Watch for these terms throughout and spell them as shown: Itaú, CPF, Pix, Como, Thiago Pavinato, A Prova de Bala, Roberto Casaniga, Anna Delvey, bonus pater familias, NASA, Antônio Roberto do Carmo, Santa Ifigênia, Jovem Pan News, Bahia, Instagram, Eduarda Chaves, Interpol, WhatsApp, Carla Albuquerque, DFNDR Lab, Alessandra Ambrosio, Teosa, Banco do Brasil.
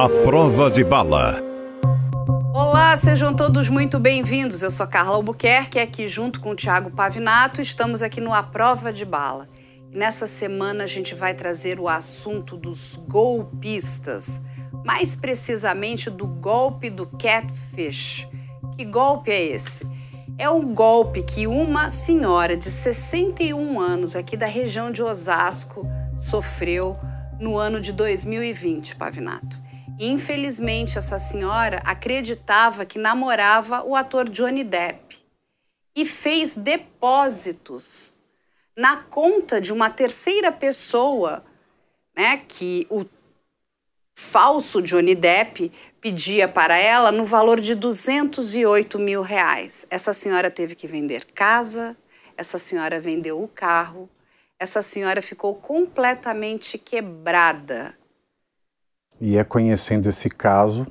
A Prova de Bala. Olá, sejam todos muito bem-vindos. Eu sou Carla Albuquerque, aqui junto com o Thiago Pavinato. Estamos aqui no A Prova de Bala. E nessa semana a gente vai trazer o assunto dos golpistas. Mais precisamente do golpe do Catfish. Que golpe é esse? É um golpe que uma senhora de 61 anos aqui da região de Osasco sofreu no ano de 2020, Pavinato. Infelizmente, essa senhora acreditava que namorava o ator Johnny Depp e fez depósitos na conta de uma terceira pessoa, né, que o falso Johnny Depp pedia para ela no valor de R$208 mil. Essa senhora teve que vender casa, essa senhora vendeu o carro, essa senhora ficou completamente quebrada. E é conhecendo esse caso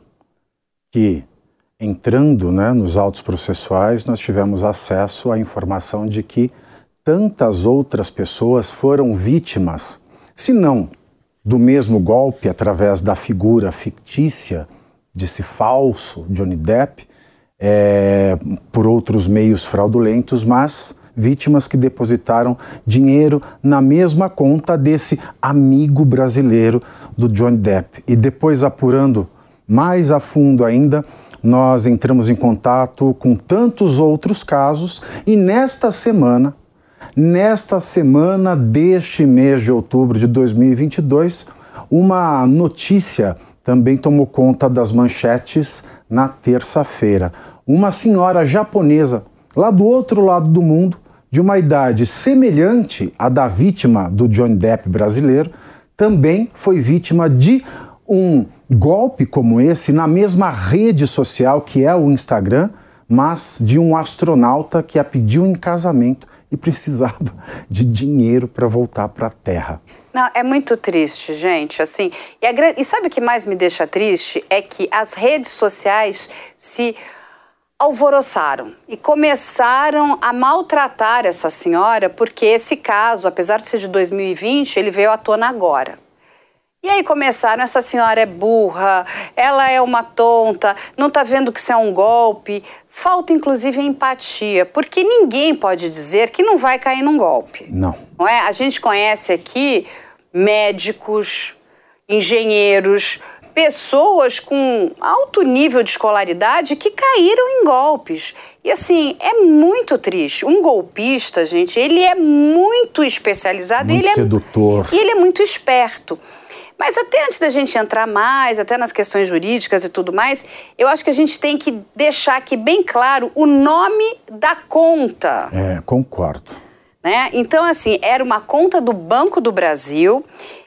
que, entrando, né, nos autos processuais, nós tivemos acesso à informação de que tantas outras pessoas foram vítimas, se não do mesmo golpe através da figura fictícia desse falso Johnny Depp, por outros meios fraudulentos, mas vítimas que depositaram dinheiro na mesma conta desse amigo brasileiro do Johnny Depp. E depois, apurando mais a fundo ainda, nós entramos em contato com tantos outros casos e nesta semana deste mês de outubro de 2022, uma notícia também tomou conta das manchetes na terça-feira. Uma senhora japonesa, lá do outro lado do mundo, de uma idade semelhante à da vítima do Johnny Depp brasileiro, também foi vítima de um golpe como esse na mesma rede social que é o Instagram, mas de um astronauta que a pediu em casamento e precisava de dinheiro para voltar para a Terra. Não, é muito triste, gente, assim. E sabe o que mais me deixa triste? É que as redes sociais se alvoroçaram e começaram a maltratar essa senhora, porque esse caso, apesar de ser de 2020, ele veio à tona agora. E aí começaram, essa senhora é burra, ela é uma tonta, não está vendo que isso é um golpe. Falta, inclusive, empatia, porque ninguém pode dizer que não vai cair num golpe. Não. Não é? A gente conhece aqui médicos, engenheiros, pessoas com alto nível de escolaridade que caíram em golpes. E assim, é muito triste. Um golpista, gente, ele é muito especializado. Muito sedutor. E ele é muito esperto. Mas até antes da gente entrar mais, até nas questões jurídicas e tudo mais, eu acho que a gente tem que deixar aqui bem claro o nome da conta. É, concordo. Né? Então, assim, era uma conta do Banco do Brasil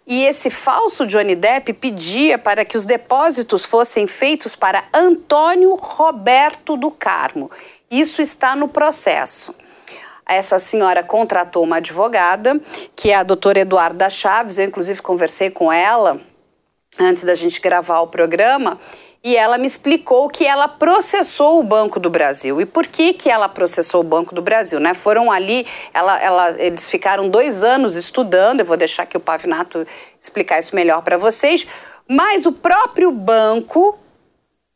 e esse falso Johnny Depp pedia para que os depósitos fossem feitos para Antônio Roberto do Carmo. Isso está no processo. Essa senhora contratou uma advogada, que é a doutora Eduarda Chaves. Eu, inclusive, conversei com ela antes da gente gravar o programa e ela me explicou que ela processou o Banco do Brasil. E por que que ela processou o Banco do Brasil, né? Foram ali, eles ficaram 2 anos estudando, eu vou deixar aqui o Pavinato explicar isso melhor para vocês, mas o próprio banco,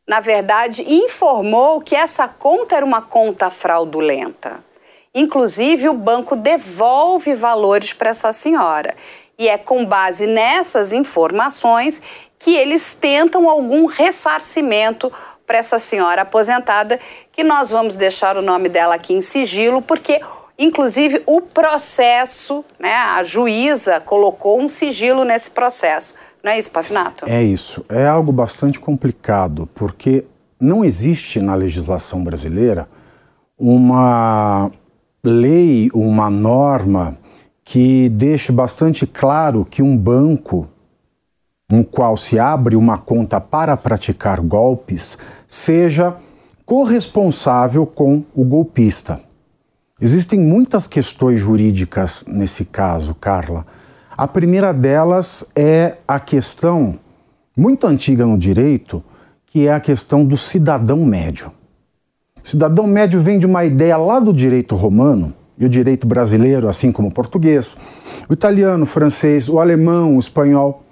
na verdade, informou que essa conta era uma conta fraudulenta. Inclusive, o banco devolve valores para essa senhora. E é com base nessas informações que eles tentam algum ressarcimento para essa senhora aposentada, que nós vamos deixar o nome dela aqui em sigilo, porque, inclusive, o processo, né, a juíza colocou um sigilo nesse processo. Não é isso, Pavinato? É isso. É algo bastante complicado, porque não existe na legislação brasileira uma lei, uma norma que deixe bastante claro que um banco no qual se abre uma conta para praticar golpes seja corresponsável com o golpista. Existem muitas questões jurídicas nesse caso, Carla. A primeira delas é a questão, muito antiga no direito, que é a questão do cidadão médio. Cidadão médio vem de uma ideia lá do direito romano, e o direito brasileiro, assim como o português, o italiano, o francês, o alemão, o espanhol.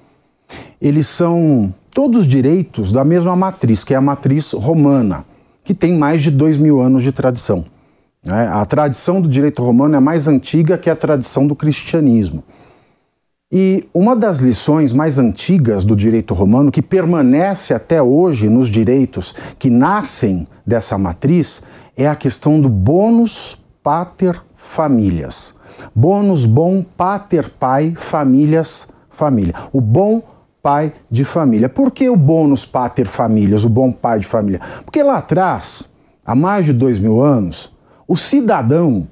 eles são todos direitos da mesma matriz, que é a matriz romana, que tem mais de 2.000 anos de tradição. A tradição do direito romano é mais antiga que a tradição do cristianismo. E uma das lições mais antigas do direito romano, que permanece até hoje nos direitos que nascem dessa matriz, é a questão do bonus pater familias. Bônus bom, pater pai, familias, família. O bom pai de família. Por que o bônus pater familias, o bom pai de família? Porque lá atrás, há mais de 2.000 anos, o cidadão,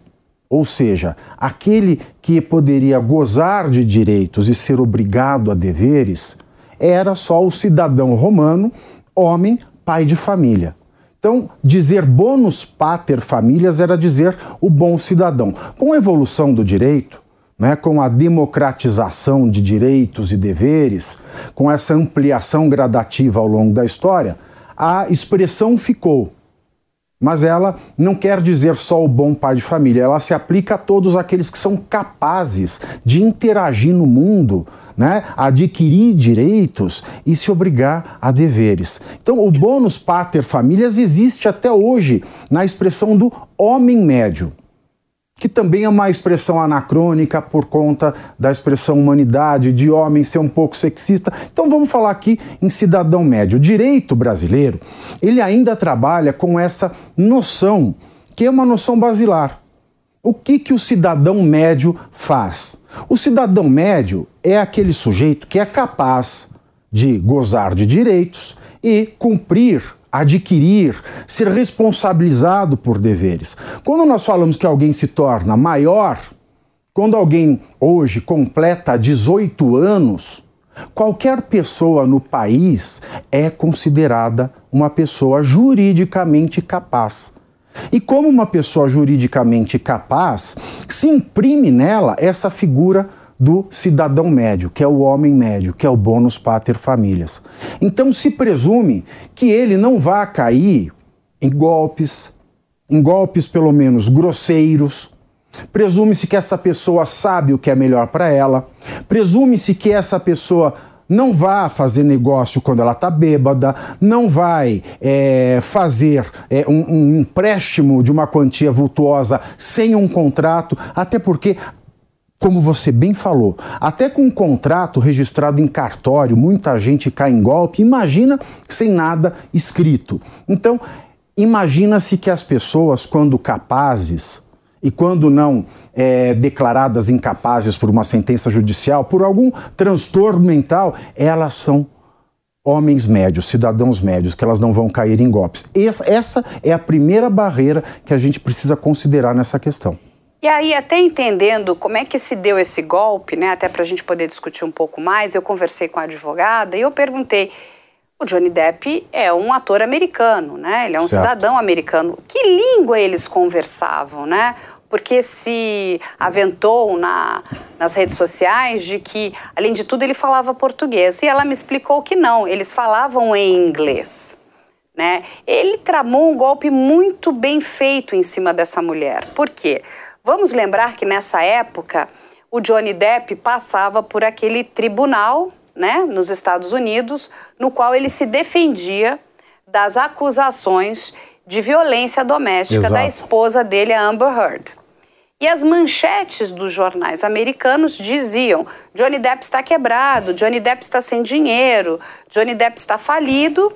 ou seja, aquele que poderia gozar de direitos e ser obrigado a deveres, era só o cidadão romano, homem, pai de família. Então, dizer bônus pater familias era dizer o bom cidadão. Com a evolução do direito, né, com a democratização de direitos e deveres, com essa ampliação gradativa ao longo da história, a expressão ficou. Mas ela não quer dizer só o bom pai de família, ela se aplica a todos aqueles que são capazes de interagir no mundo, né, adquirir direitos e se obrigar a deveres. Então o bônus pater familias existe até hoje na expressão do homem médio, que também é uma expressão anacrônica por conta da expressão humanidade, de homem ser um pouco sexista. Então vamos falar aqui em cidadão médio. O direito brasileiro, ele ainda trabalha com essa noção, que é uma noção basilar. O que o cidadão médio faz? O cidadão médio é aquele sujeito que é capaz de gozar de direitos e cumprir, adquirir, ser responsabilizado por deveres. Quando nós falamos que alguém se torna maior, quando alguém hoje completa 18 anos, qualquer pessoa no país é considerada uma pessoa juridicamente capaz. E como uma pessoa juridicamente capaz, se imprime nela essa figura do cidadão médio, que é o homem médio, que é o bônus pater familias. Então se presume que ele não vá cair em golpes pelo menos grosseiros, presume-se que essa pessoa sabe o que é melhor para ela, presume-se que essa pessoa não vai fazer negócio quando ela está bêbada, não vai fazer um empréstimo de uma quantia vultuosa sem um contrato, até porque, como você bem falou, até com um contrato registrado em cartório, muita gente cai em golpe, imagina sem nada escrito. Então, imagina-se que as pessoas, quando capazes e quando não declaradas incapazes por uma sentença judicial, por algum transtorno mental, elas são homens médios, cidadãos médios, que elas não vão cair em golpes. Essa é a primeira barreira que a gente precisa considerar nessa questão. E aí, até entendendo como é que se deu esse golpe, né, até para a gente poder discutir um pouco mais, eu conversei com a advogada e eu perguntei, o Johnny Depp é um ator americano, né? Ele é um cidadão americano. Que língua eles conversavam, né? Porque se aventou nas redes sociais de que, além de tudo, ele falava português. E ela me explicou que não, eles falavam em inglês. Né? Ele tramou um golpe muito bem feito em cima dessa mulher. Por quê? Vamos lembrar que nessa época o Johnny Depp passava por aquele tribunal, né, nos Estados Unidos, no qual ele se defendia das acusações de violência doméstica da esposa dele, a Amber Heard. E as manchetes dos jornais americanos diziam: Johnny Depp está quebrado, Johnny Depp está sem dinheiro, Johnny Depp está falido.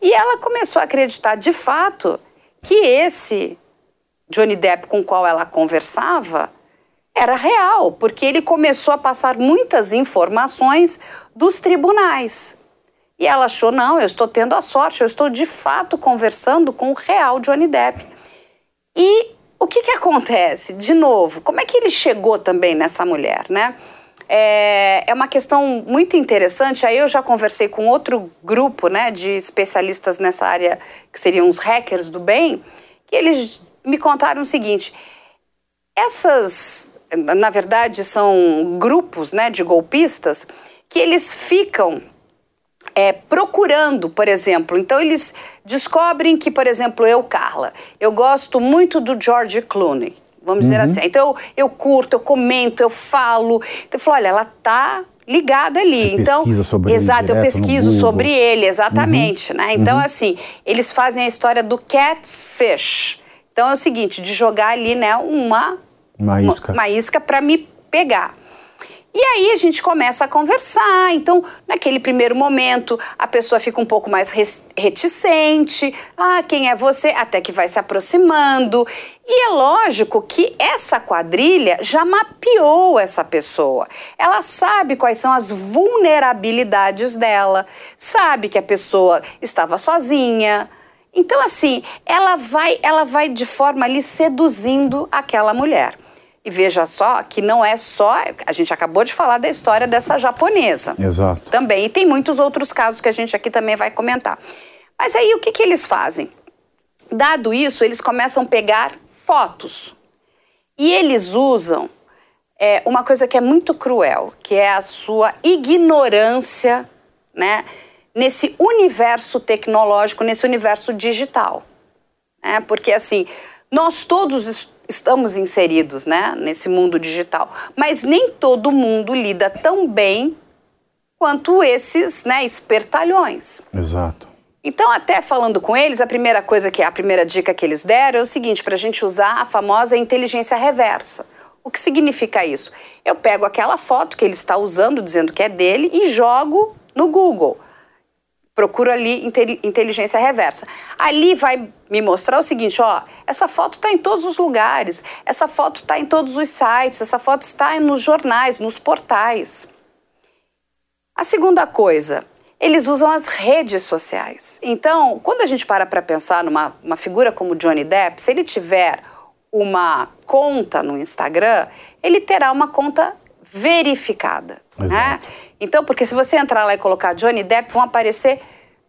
E ela começou a acreditar de fato que esse Johnny Depp com o qual ela conversava era real, porque ele começou a passar muitas informações dos tribunais. E ela achou, não, eu estou tendo a sorte, eu estou de fato conversando com o real Johnny Depp. E o que acontece? De novo, como é que ele chegou também nessa mulher, né? É uma questão muito interessante, aí eu já conversei com outro grupo, né, de especialistas nessa área, que seriam os hackers do bem, que eles me contaram o seguinte, essas, na verdade, são grupos, né, de golpistas que eles ficam procurando, por exemplo. Então, eles descobrem que, por exemplo, eu, Carla, eu gosto muito do George Clooney, vamos dizer assim. Então, eu curto, eu comento, eu falo. Então, eu falo, olha, ela tá ligada ali. Você então pesquisa sobre ele, eu pesquiso sobre ele, exatamente, né? Então, assim, eles fazem a história do catfish. Então é o seguinte, de jogar ali, né, uma isca para me pegar. E aí a gente começa a conversar, então naquele primeiro momento a pessoa fica um pouco mais reticente, ah, quem é você? Até que vai se aproximando. E é lógico que essa quadrilha já mapeou essa pessoa. Ela sabe quais são as vulnerabilidades dela, sabe que a pessoa estava sozinha. Então assim, ela vai de forma ali seduzindo aquela mulher. E veja só que não é só... A gente acabou de falar da história dessa japonesa. Exato. Também. E tem muitos outros casos que a gente aqui também vai comentar. Mas aí o que eles fazem? Dado isso, eles começam a pegar fotos. E eles usam uma coisa que é muito cruel, que é a sua ignorância, né, nesse universo tecnológico, nesse universo digital. É, porque assim, nós todos estamos inseridos, né, nesse mundo digital. Mas nem todo mundo lida tão bem quanto esses, né, espertalhões. Exato. Então, até falando com eles, a primeira dica que eles deram é o seguinte, para a gente usar a famosa inteligência reversa. O que significa isso? Eu pego aquela foto que ele está usando, dizendo que é dele, e jogo no Google. Procuro ali inteligência reversa. Ali vai me mostrar o seguinte, ó, essa foto está em todos os lugares, essa foto está em todos os sites, essa foto está nos jornais, nos portais. A segunda coisa, eles usam as redes sociais. Então, quando a gente para pensar numa figura como Johnny Depp, se ele tiver uma conta no Instagram, ele terá uma conta verificada, né? Então, porque se você entrar lá e colocar Johnny Depp, vão aparecer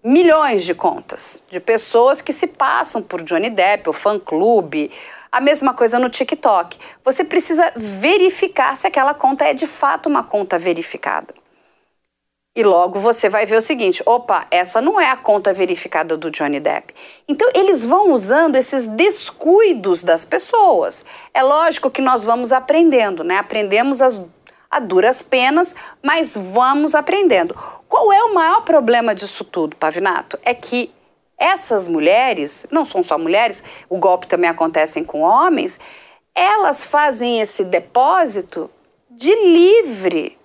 milhões de contas de pessoas que se passam por Johnny Depp, o fã-clube. A mesma coisa no TikTok. Você precisa verificar se aquela conta é de fato uma conta verificada. E logo você vai ver o seguinte, opa, essa não é a conta verificada do Johnny Depp. Então, eles vão usando esses descuidos das pessoas. É lógico que nós vamos aprendendo, né? Aprendemos a duras penas, mas vamos aprendendo. Qual é o maior problema disso tudo, Pavinato? É que essas mulheres, não são só mulheres, o golpe também acontece com homens, elas fazem esse depósito de livre,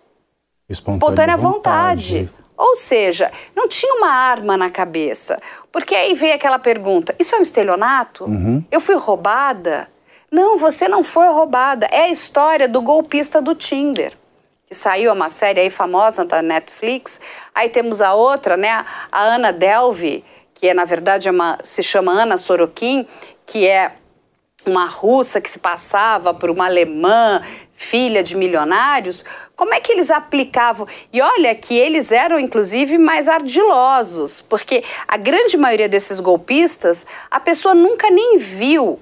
espontânea vontade. Ou seja, não tinha uma arma na cabeça. Porque aí veio aquela pergunta, isso é um estelionato? Eu fui roubada? Não, você não foi roubada. É a história do golpista do Tinder, que saiu uma série aí famosa da Netflix. Aí temos a outra, né? A Anna Delvey, que na verdade se chama Ana Sorokin, que é uma russa que se passava por uma alemã, filha de milionários. Como é que eles aplicavam? E olha que eles eram, inclusive, mais ardilosos, porque a grande maioria desses golpistas, a pessoa nunca nem viu.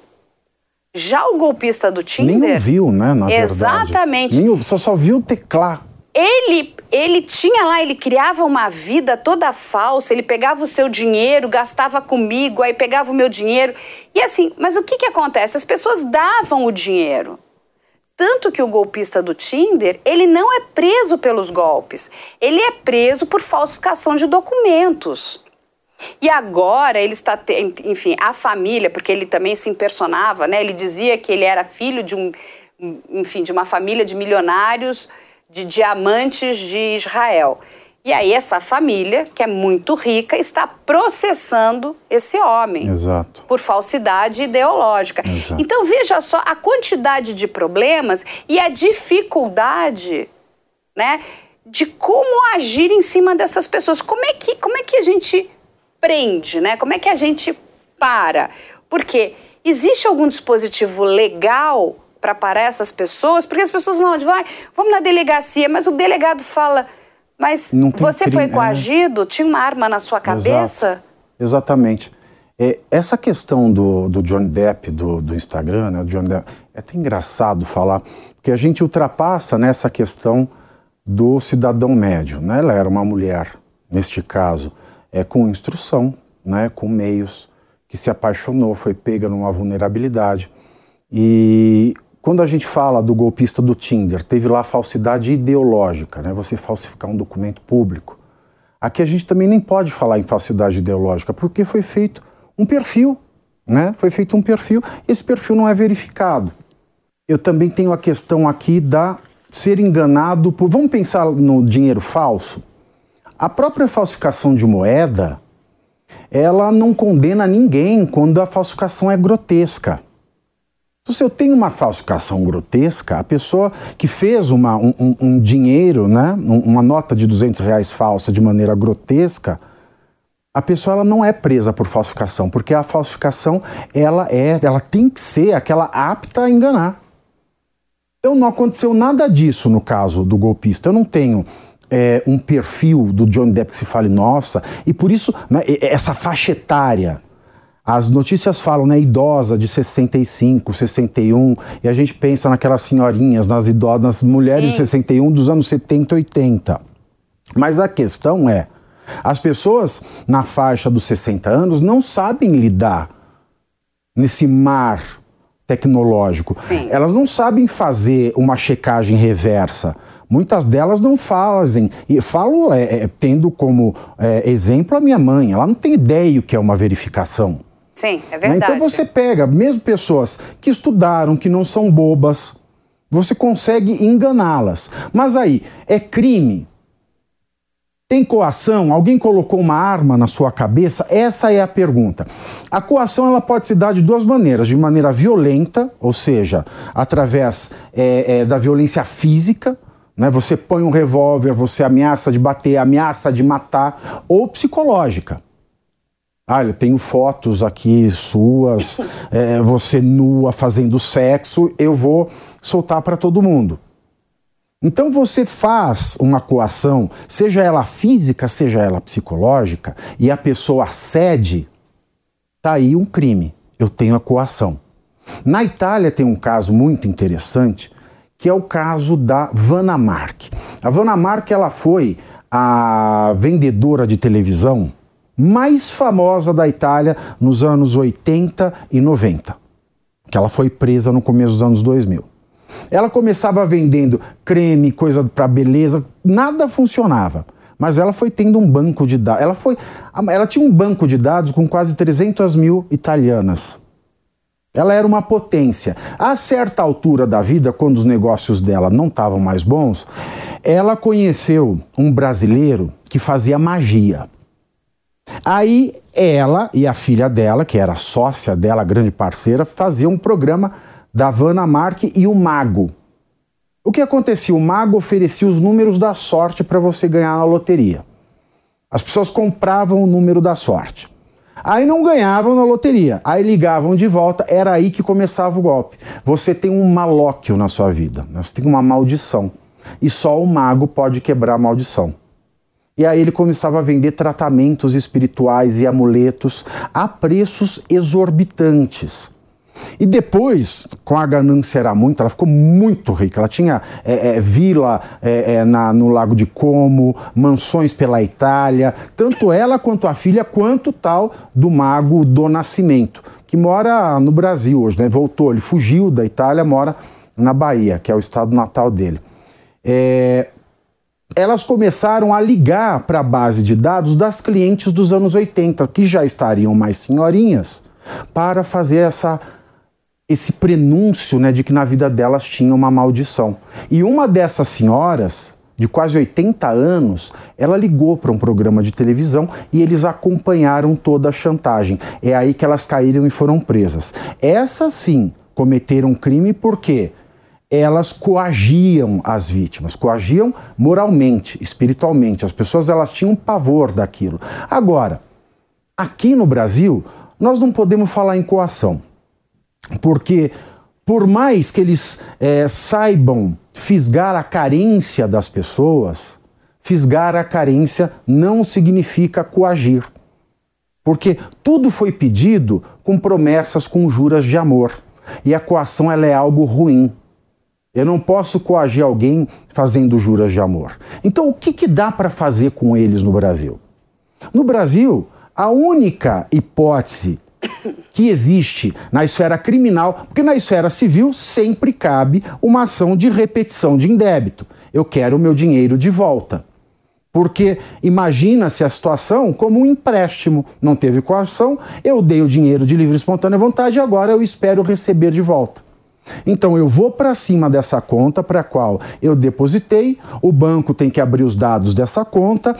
Já o golpista do Tinder... Nem ouviu, né, na verdade. Exatamente. Nem ouviu, só viu teclar. Ele tinha lá, ele criava uma vida toda falsa, ele pegava o seu dinheiro, gastava comigo, aí pegava o meu dinheiro. E assim, mas o que acontece? As pessoas davam o dinheiro. Tanto que o golpista do Tinder, ele não é preso pelos golpes. Ele é preso por falsificação de documentos. E agora ele está, enfim, a família, porque ele também se impersonava, né? Ele dizia que ele era filho de de uma família de milionários, de diamantes de Israel. E aí essa família, que é muito rica, está processando esse homem. Exato. Por falsidade ideológica. Exato. Então veja só a quantidade de problemas e a dificuldade, né, de como agir em cima dessas pessoas. Como é que a gente prende, né? Como é que a gente para? Porque existe algum dispositivo legal para parar essas pessoas? Porque as pessoas vão onde? Vamos na delegacia, mas o delegado fala, mas você foi coagido? Tinha uma arma na sua cabeça? Exatamente. Essa questão do Johnny Depp, do Instagram, né? O Johnny Depp, é até engraçado falar, porque a gente ultrapassa nessa questão do cidadão médio, né? Ela era uma mulher, neste caso, com instrução, né, com meios, que se apaixonou, foi pega numa vulnerabilidade. E Quando a gente fala do golpista do Tinder, teve lá a falsidade ideológica, né? Você falsificar um documento público. Aqui a gente também nem pode falar em falsidade ideológica, porque foi feito um perfil, né? Foi feito um perfil, esse perfil não é verificado. Eu também tenho a questão aqui da ser enganado por... Vamos pensar no dinheiro falso? A própria falsificação de moeda, ela não condena ninguém quando a falsificação é grotesca. Se eu tenho uma falsificação grotesca, a pessoa que fez um dinheiro, né, uma nota de R$200 falsa de maneira grotesca, a pessoa ela não é presa por falsificação, porque a falsificação ela tem que ser aquela apta a enganar. Então não aconteceu nada disso no caso do golpista. Eu não tenho um perfil do Johnny Depp que se fale, nossa, e por isso, né, essa faixa etária. As notícias falam, né, idosa de 65, 61, e a gente pensa naquelas senhorinhas, nas idosas, nas mulheres Sim. de 61 dos anos 70, 80. Mas a questão é, as pessoas na faixa dos 60 anos não sabem lidar nesse mar tecnológico. Sim. Elas não sabem fazer uma checagem reversa. Muitas delas não fazem. E falo tendo como exemplo a minha mãe. Ela não tem ideia o que é uma verificação. Sim, é verdade. Então você pega, mesmo pessoas que estudaram, que não são bobas, você consegue enganá-las. Mas aí, é crime? Tem coação? Alguém colocou uma arma na sua cabeça? Essa é a pergunta. A coação ela pode se dar de duas maneiras. De maneira violenta, ou seja, através da violência física, né? Você põe um revólver, você ameaça de bater, ameaça de matar, ou psicológica. Ah, eu tenho fotos aqui suas, você nua fazendo sexo, eu vou soltar para todo mundo. Então você faz uma coação, seja ela física, seja ela psicológica, e a pessoa cede, tá aí um crime. Eu tenho a coação. Na Itália tem um caso muito interessante, que é o caso da Wanna Marchi. A Wanna Marchi, ela foi a vendedora de televisão mais famosa da Itália nos anos 80 e 90, que ela foi presa no começo dos anos 2000. Ela começava vendendo creme, coisa para beleza, nada funcionava, mas ela foi tendo um banco de dados, ela tinha um banco de dados com quase 300 mil italianas. Ela era uma potência. A certa altura da vida, quando os negócios dela não estavam mais bons, ela conheceu um brasileiro que fazia magia. Aí ela e a filha dela, que era sócia dela, grande parceira, faziam um programa da Wanna Marchi e o Mago. O que acontecia? O Mago oferecia os números da sorte para você ganhar na loteria. As pessoas compravam o número da sorte. Aí não ganhavam na loteria, aí ligavam de volta, era aí que começava o golpe. Você tem um malóquio na sua vida, né? Você tem uma maldição. E só o mago pode quebrar a maldição. E aí ele começava a vender tratamentos espirituais e amuletos a preços exorbitantes. E depois, com a ganância era muito, ela ficou muito rica. Ela tinha vila no lago de Como, mansões pela Itália, tanto ela quanto a filha, quanto tal do Mago do Nascimento, que mora no Brasil hoje, né? Voltou, ele fugiu da Itália, mora na Bahia, que é o estado natal dele. Elas começaram a ligar para a base de dados das clientes dos anos 80, que já estariam mais senhorinhas, para fazer esse prenúncio, né, de que na vida delas tinha uma maldição. E uma dessas senhoras, de quase 80 anos, ela ligou para um programa de televisão e eles acompanharam toda a chantagem. É aí que elas caíram e foram presas. Essas, sim, cometeram crime porque elas coagiam as vítimas, coagiam moralmente, espiritualmente. As pessoas, elas tinham pavor daquilo. Agora, aqui no Brasil, nós não podemos falar em coação. Porque, por mais que eles saibam fisgar a carência das pessoas, fisgar a carência não significa coagir. Porque tudo foi pedido com promessas, com juras de amor. E a coação, ela é algo ruim. Eu não posso coagir alguém fazendo juras de amor. Então, o que dá para fazer com eles no Brasil? No Brasil, a única hipótese que existe na esfera criminal, porque na esfera civil sempre cabe uma ação de repetição de indébito. Eu quero o meu dinheiro de volta. Porque imagina-se a situação como um empréstimo. Não teve coação, eu dei o dinheiro de livre e espontânea vontade e agora eu espero receber de volta. Então eu vou para cima dessa conta para a qual eu depositei, o banco tem que abrir os dados dessa conta,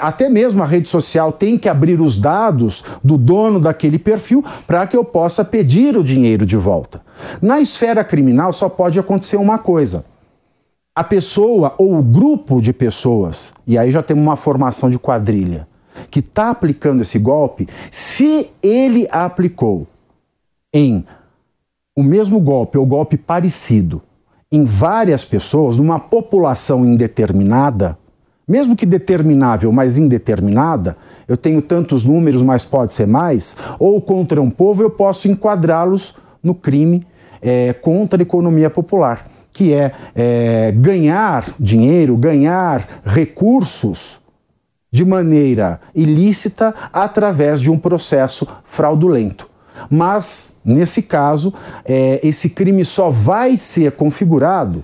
até mesmo a rede social tem que abrir os dados do dono daquele perfil para que eu possa pedir o dinheiro de volta. Na esfera criminal só pode acontecer uma coisa. A pessoa ou o grupo de pessoas, e aí já temos uma formação de quadrilha, que está aplicando esse golpe, se ele aplicou em o mesmo golpe ou golpe parecido em várias pessoas, numa população indeterminada, mesmo que determinável, mas indeterminada, eu tenho tantos números, mas pode ser mais, ou contra um povo, eu posso enquadrá-los no crime contra a economia popular, que é ganhar dinheiro, ganhar recursos de maneira ilícita através de um processo fraudulento. Mas, nesse caso, esse crime só vai ser configurado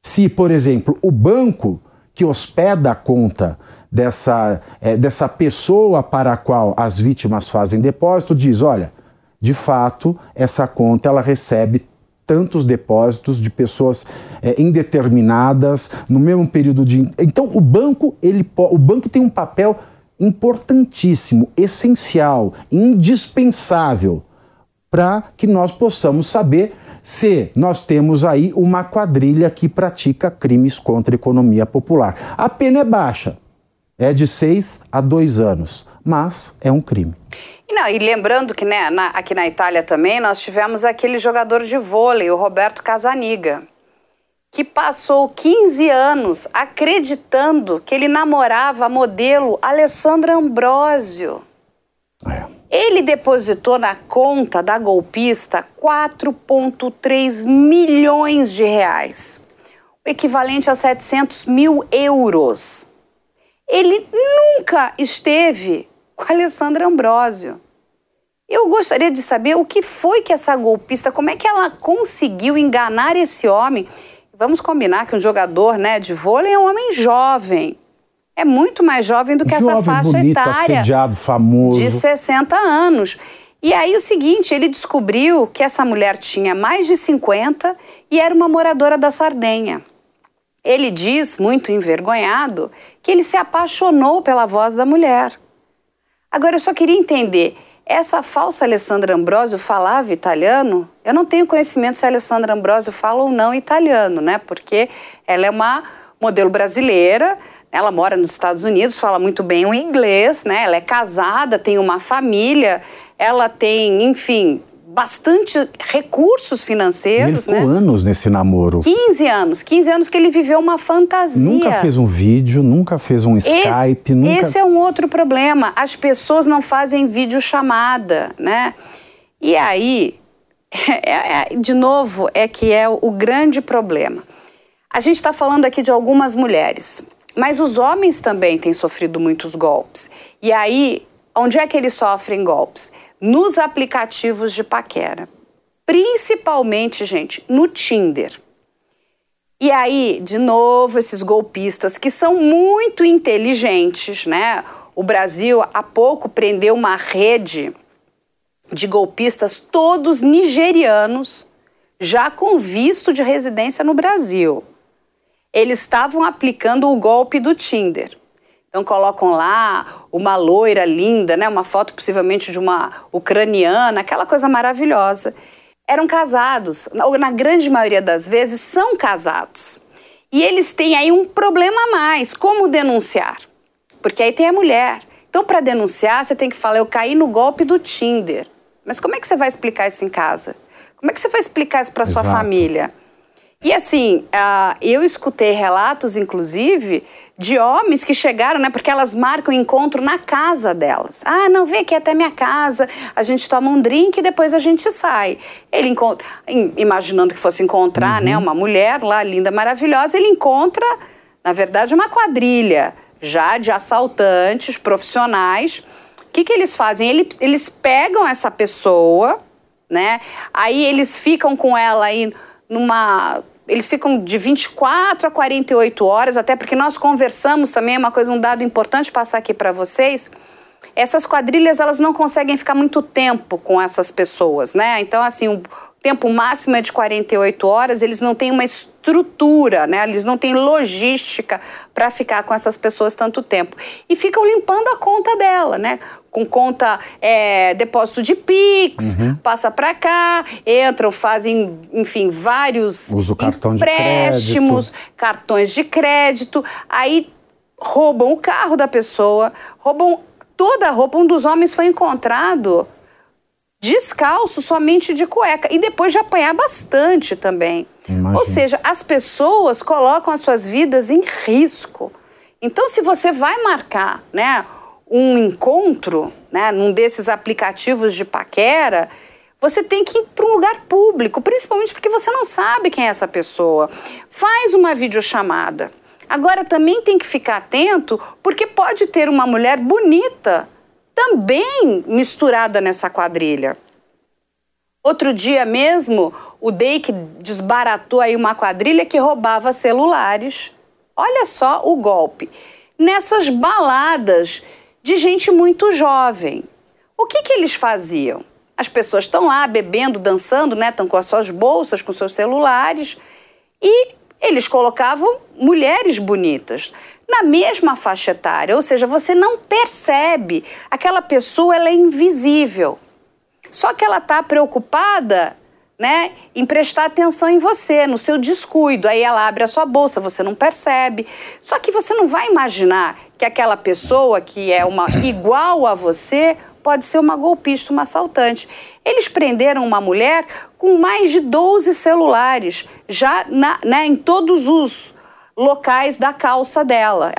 se, por exemplo, o banco que hospeda a conta dessa pessoa para a qual as vítimas fazem depósito diz, olha, de fato, essa conta ela recebe tantos depósitos de pessoas indeterminadas no mesmo período de... Então, o banco tem um papel importantíssimo, essencial, indispensável para que nós possamos saber se nós temos aí uma quadrilha que pratica crimes contra a economia popular. A pena é baixa, é de 6 a 2 anos, mas é um crime. Não, e lembrando que né, aqui na Itália também nós tivemos aquele jogador de vôlei, o Roberto Casaniga, que passou 15 anos acreditando que ele namorava a modelo Alessandra Ambrosio. É. Ele depositou na conta da golpista 4,3 milhões de reais, o equivalente a 700 mil euros. Ele nunca esteve com a Alessandra Ambrosio. Eu gostaria de saber o que foi que essa golpista, como é que ela conseguiu enganar esse homem. Vamos combinar que um jogador né, de vôlei é um homem jovem. É muito mais jovem do que jovem, essa faixa bonito, etária assediado, famoso. De 60 anos. E aí o seguinte, ele descobriu que essa mulher tinha mais de 50 e era uma moradora da Sardenha. Ele diz, muito envergonhado, que ele se apaixonou pela voz da mulher. Agora, eu só queria entender, essa falsa Alessandra Ambrosio falava italiano? Eu não tenho conhecimento se a Alessandra Ambrosio fala ou não italiano, né? Porque ela é uma modelo brasileira, ela mora nos Estados Unidos, fala muito bem o inglês, né? Ela é casada, tem uma família, ela tem, enfim, bastante recursos financeiros, né? Ele ficou anos nesse namoro. 15 anos que ele viveu uma fantasia. Nunca fez um vídeo, nunca fez um Skype, nunca... Esse é um outro problema, as pessoas não fazem videochamada, né? E aí, de novo, é que é o grande problema. A gente está falando aqui de algumas mulheres, mas os homens também têm sofrido muitos golpes. E aí, onde é que eles sofrem golpes? Nos aplicativos de paquera, principalmente, gente, no Tinder. E aí, de novo, esses golpistas que são muito inteligentes, né? O Brasil, há pouco, prendeu uma rede de golpistas, todos nigerianos, já com visto de residência no Brasil. Eles estavam aplicando o golpe do Tinder. Então colocam lá uma loira linda, né? Uma foto possivelmente de uma ucraniana, aquela coisa maravilhosa. Eram casados, na grande maioria das vezes são casados. E eles têm aí um problema a mais, como denunciar? Porque aí tem a mulher. Então para denunciar você tem que falar, eu caí no golpe do Tinder. Mas como é que você vai explicar isso em casa? Como é que você vai explicar isso para sua família? E assim, eu escutei relatos, inclusive, de homens que chegaram, né? Porque elas marcam encontro na casa delas. Ah, não, vem aqui até minha casa, a gente toma um drink e depois a gente sai. Ele encontra, imaginando que fosse encontrar, né? Uma mulher lá, linda, maravilhosa, ele encontra, na verdade, uma quadrilha já de assaltantes profissionais que eles fazem? Eles pegam essa pessoa, né? Aí eles ficam com ela aí numa... Eles ficam de 24 a 48 horas, até porque nós conversamos também, é uma coisa, um dado importante passar aqui para vocês. Essas quadrilhas, elas não conseguem ficar muito tempo com essas pessoas, né? Então, assim, o tempo máximo é de 48 horas, eles não têm uma estrutura, né? Eles não têm logística para ficar com essas pessoas tanto tempo. E ficam limpando a conta dela, né? Com conta, depósito de Pix, passa para cá, entram, fazem, enfim, vários empréstimos, cartões de crédito, aí roubam o carro da pessoa, roubam toda a roupa. Um dos homens foi encontrado descalço, somente de cueca, e depois de apanhar bastante também. Imagina. Ou seja, as pessoas colocam as suas vidas em risco. Então, se você vai marcar, né, um encontro, né, num desses aplicativos de paquera, você tem que ir para um lugar público, principalmente porque você não sabe quem é essa pessoa. Faz uma videochamada. Agora, também tem que ficar atento, porque pode ter uma mulher bonita também misturada nessa quadrilha. Outro dia mesmo, o Dake desbaratou aí uma quadrilha que roubava celulares. Olha só o golpe. Nessas baladas de gente muito jovem. O que eles faziam? As pessoas estão lá bebendo, dançando, né? Estão com as suas bolsas, com seus celulares, e eles colocavam mulheres bonitas na mesma faixa etária, ou seja, você não percebe. Aquela pessoa, ela é invisível. Só que ela está preocupada, né, em prestar atenção em você, no seu descuido. Aí ela abre a sua bolsa, você não percebe. Só que você não vai imaginar que aquela pessoa que é uma igual a você pode ser uma golpista, uma assaltante. Eles prenderam uma mulher com mais de 12 celulares, já em todos os locais da calça dela.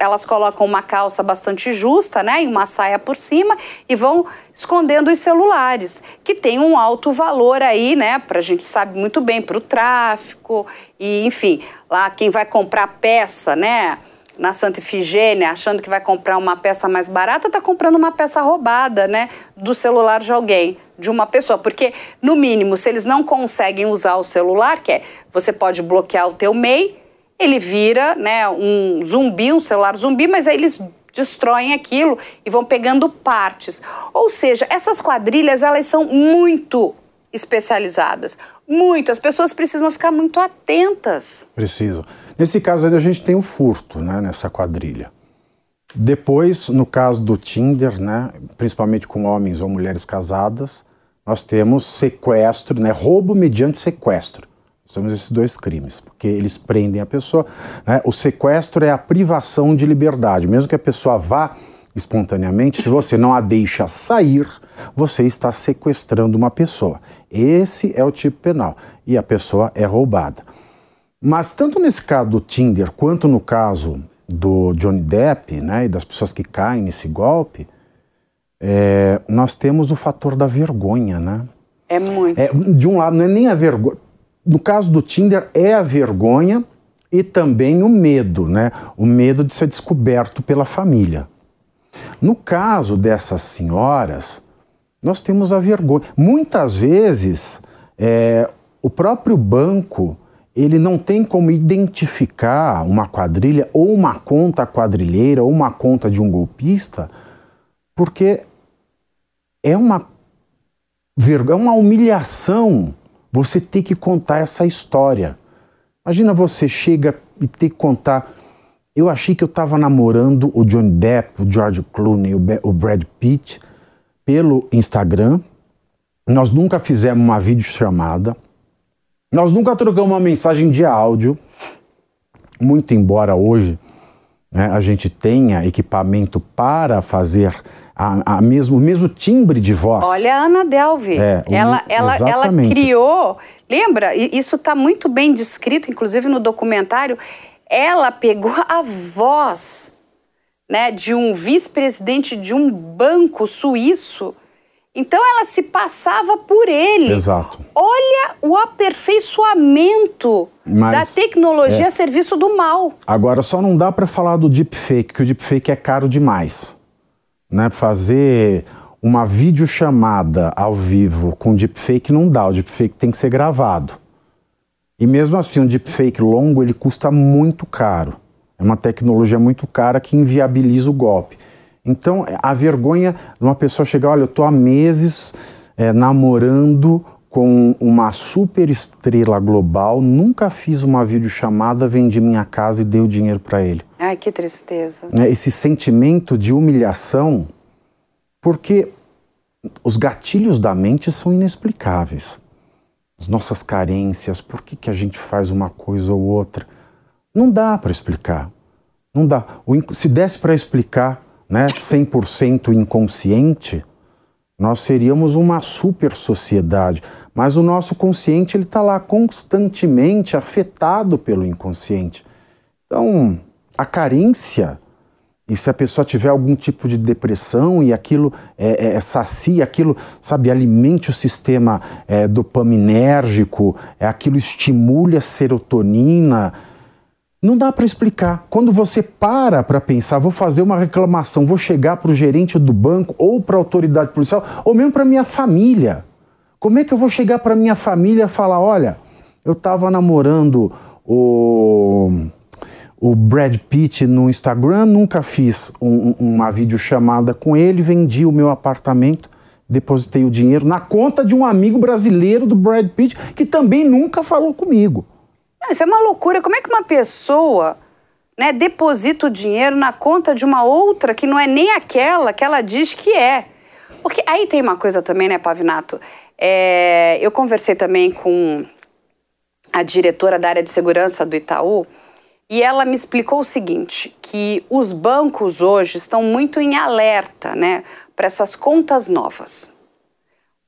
Elas colocam uma calça bastante justa, né, e uma saia por cima, e vão escondendo os celulares, que tem um alto valor aí, né, pra gente sabe muito bem, pro tráfico, e enfim, lá quem vai comprar peça, né, na Santa Ifigênia, achando que vai comprar uma peça mais barata, tá comprando uma peça roubada, né, do celular de alguém, de uma pessoa. Porque, no mínimo, se eles não conseguem usar o celular, que é, você pode bloquear o teu MEI, ele vira, né, um zumbi, um celular zumbi, mas aí eles destroem aquilo e vão pegando partes. Ou seja, essas quadrilhas, elas são muito especializadas. Muito. As pessoas precisam ficar muito atentas. Precisam. Nesse caso ainda a gente tem o furto, né, nessa quadrilha. Depois, no caso do Tinder, né, principalmente com homens ou mulheres casadas, nós temos sequestro, né, roubo mediante sequestro. Nós temos esses dois crimes, porque eles prendem a pessoa, né? O sequestro é a privação de liberdade. Mesmo que a pessoa vá espontaneamente, se você não a deixa sair, você está sequestrando uma pessoa. Esse é o tipo penal. E a pessoa é roubada. Mas tanto nesse caso do Tinder, quanto no caso do Johnny Depp, né, e das pessoas que caem nesse golpe, nós temos o fator da vergonha, né? É muito. De um lado, não é nem a vergonha. No caso do Tinder, é a vergonha e também o medo, né? O medo de ser descoberto pela família. No caso dessas senhoras, nós temos a vergonha. Muitas vezes, o próprio banco, ele não tem como identificar uma quadrilha ou uma conta quadrilheira ou uma conta de um golpista, porque é uma vergonha, é uma humilhação você ter que contar essa história. Imagina, você chega e ter que contar: eu achei que eu estava namorando o Johnny Depp, o George Clooney, o Brad Pitt pelo Instagram. Nós nunca fizemos uma videochamada. Nós nunca trocamos uma mensagem de áudio, muito embora hoje, né, a gente tenha equipamento para fazer o mesmo timbre de voz. Olha a Anna Delvey, ela criou, lembra? Isso está muito bem descrito, inclusive no documentário. Ela pegou a voz, né, de um vice-presidente de um banco suíço. Então, ela se passava por ele. Exato. Olha o aperfeiçoamento da tecnologia a serviço do mal. Agora, só não dá para falar do deepfake, que o deepfake é caro demais. né? Fazer uma videochamada ao vivo com deepfake não dá, o deepfake tem que ser gravado. E mesmo assim, um deepfake longo, ele custa muito caro. É uma tecnologia muito cara que inviabiliza o golpe. Então, a vergonha de uma pessoa chegar, olha, eu tô há meses namorando com uma super estrela global, nunca fiz uma videochamada, vendi minha casa e dei o dinheiro para ele. Ai, que tristeza. Esse sentimento de humilhação, porque os gatilhos da mente são inexplicáveis. As nossas carências, por que que a gente faz uma coisa ou outra? Não dá para explicar. Não dá. Se desse para explicar, né, 100% inconsciente, nós seríamos uma super sociedade. Mas o nosso consciente, ele está lá constantemente afetado pelo inconsciente. Então, a carência, e se a pessoa tiver algum tipo de depressão e aquilo sacia, aquilo, sabe, alimente o sistema dopaminérgico, aquilo estimula a serotonina, não dá para explicar. Quando você para pensar, vou fazer uma reclamação, vou chegar para o gerente do banco ou para a autoridade policial, ou mesmo para minha família. Como é que eu vou chegar para minha família e falar, olha, eu estava namorando o Brad Pitt no Instagram, nunca fiz uma videochamada com ele, vendi o meu apartamento, depositei o dinheiro na conta de um amigo brasileiro do Brad Pitt, que também nunca falou comigo. Não, isso é uma loucura. Como é que uma pessoa, né, deposita o dinheiro na conta de uma outra que não é nem aquela que ela diz que é? Porque aí tem uma coisa também, né, Pavinato? Eu conversei também com a diretora da área de segurança do Itaú, e ela me explicou o seguinte, que os bancos hoje estão muito em alerta, né, para essas contas novas.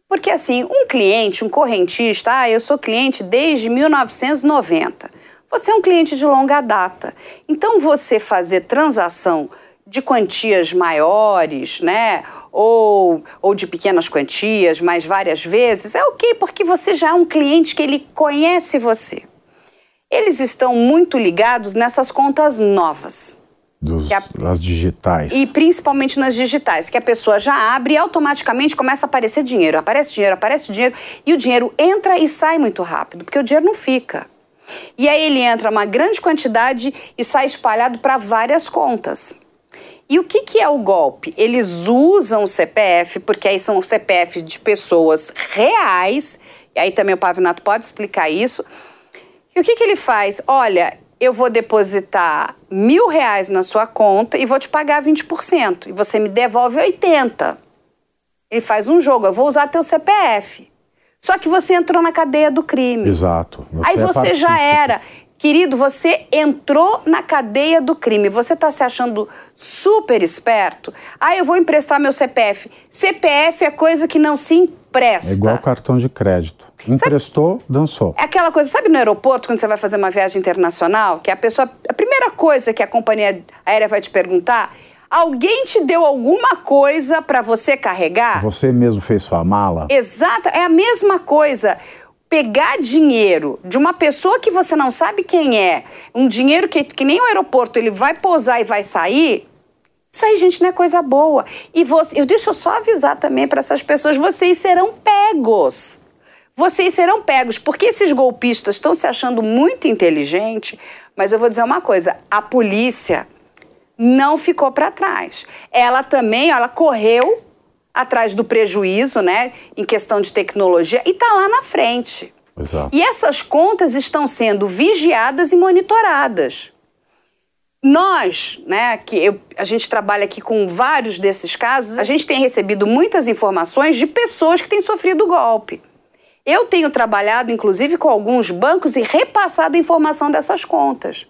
Porque assim, um cliente, um correntista, eu sou cliente desde 1990. Você é um cliente de longa data. Então você fazer transação de quantias maiores, né, ou de pequenas quantias, mas várias vezes, é ok, porque você já é um cliente que ele conhece você. Eles estão muito ligados nessas contas novas. As digitais. E principalmente nas digitais, que a pessoa já abre e automaticamente começa a aparecer dinheiro. Aparece dinheiro, aparece dinheiro. E o dinheiro entra e sai muito rápido, porque o dinheiro não fica. E aí ele entra uma grande quantidade e sai espalhado para várias contas. E o que que é o golpe? Eles usam o CPF, porque aí são CPF de pessoas reais. E aí também o Pavinato pode explicar isso. E o que que ele faz? Olha, eu vou depositar R$1.000 na sua conta e vou te pagar 20%. E você me devolve 80%. Ele faz um jogo, eu vou usar teu CPF. Só que você entrou na cadeia do crime. Exato. Aí você já era. Querido, você entrou na cadeia do crime. Você está se achando super esperto? Ah, eu vou emprestar meu CPF. CPF é coisa que não se empresta. É igual cartão de crédito. Emprestou, sabe, dançou. É aquela coisa, sabe, no aeroporto, quando você vai fazer uma viagem internacional, que a pessoa, a primeira coisa que a companhia aérea vai te perguntar, alguém te deu alguma coisa para você carregar? Você mesmo fez sua mala? Exato, é a mesma coisa. Pegar dinheiro de uma pessoa que você não sabe quem é, um dinheiro que nem o aeroporto, ele vai pousar e vai sair. Isso aí, gente, não é coisa boa. E deixa eu só avisar também para essas pessoas, vocês serão pegos. Vocês serão pegos, porque esses golpistas estão se achando muito inteligentes, mas eu vou dizer uma coisa, a polícia não ficou para trás. Ela também, ela correu atrás do prejuízo, né, em questão de tecnologia, e está lá na frente. Exato. E essas contas estão sendo vigiadas e monitoradas. Nós, né, a gente trabalha aqui com vários desses casos, a gente tem recebido muitas informações de pessoas que têm sofrido golpe. Eu tenho trabalhado, inclusive, com alguns bancos e repassado informação dessas contas.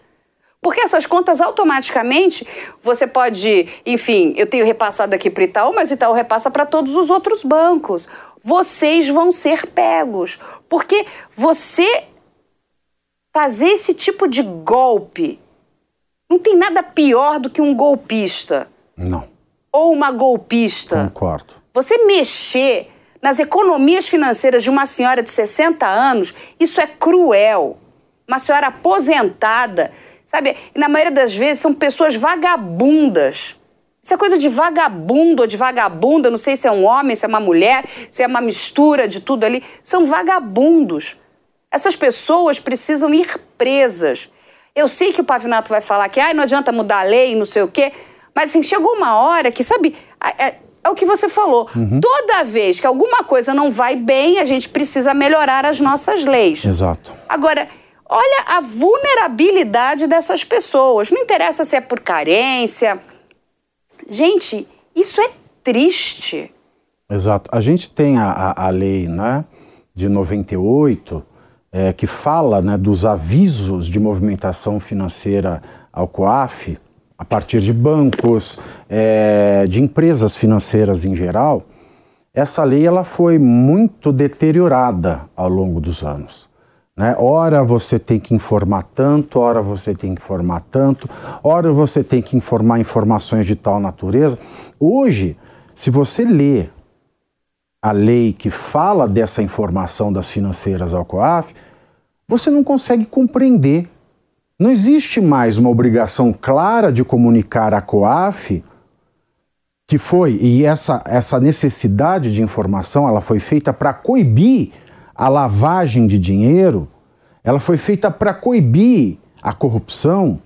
Porque essas contas, automaticamente, você pode... Enfim, eu tenho repassado aqui para o Itaú, mas o Itaú repassa para todos os outros bancos. Vocês vão ser pegos. Porque você fazer esse tipo de golpe, não tem nada pior do que um golpista. Não. Ou uma golpista. Concordo. Você mexer nas economias financeiras de uma senhora de 60 anos, isso é cruel. Uma senhora aposentada, sabe? E na maioria das vezes são pessoas vagabundas Isso é coisa de vagabundo ou de vagabunda, não sei se é um homem, se é uma mulher, se é uma mistura de tudo ali. São vagabundos. Essas pessoas precisam ir presas. Eu sei que o Pavinato vai falar que não adianta mudar a lei, não sei o quê, mas assim, chegou uma hora que, sabe, é o que você falou. Uhum. Toda vez que alguma coisa não vai bem, a gente precisa melhorar as nossas leis. Exato. Agora, olha a vulnerabilidade dessas pessoas. Não interessa se é por carência. Gente, isso é triste. Exato. A gente tem a lei, né, de 98, que fala, né, dos avisos de movimentação financeira ao COAF, a partir de bancos, de empresas financeiras em geral. Essa lei ela foi muito deteriorada ao longo dos anos. Né? Ora você tem que informar tanto, ora você tem que informar tanto, ora você tem que informar informações de tal natureza. Hoje, se você lê a lei que fala dessa informação das financeiras ao COAF, você não consegue compreender. Não existe mais uma obrigação clara de comunicar à COAF que foi, e essa necessidade de informação ela foi feita para coibir a lavagem de dinheiro, ela foi feita para coibir a corrupção.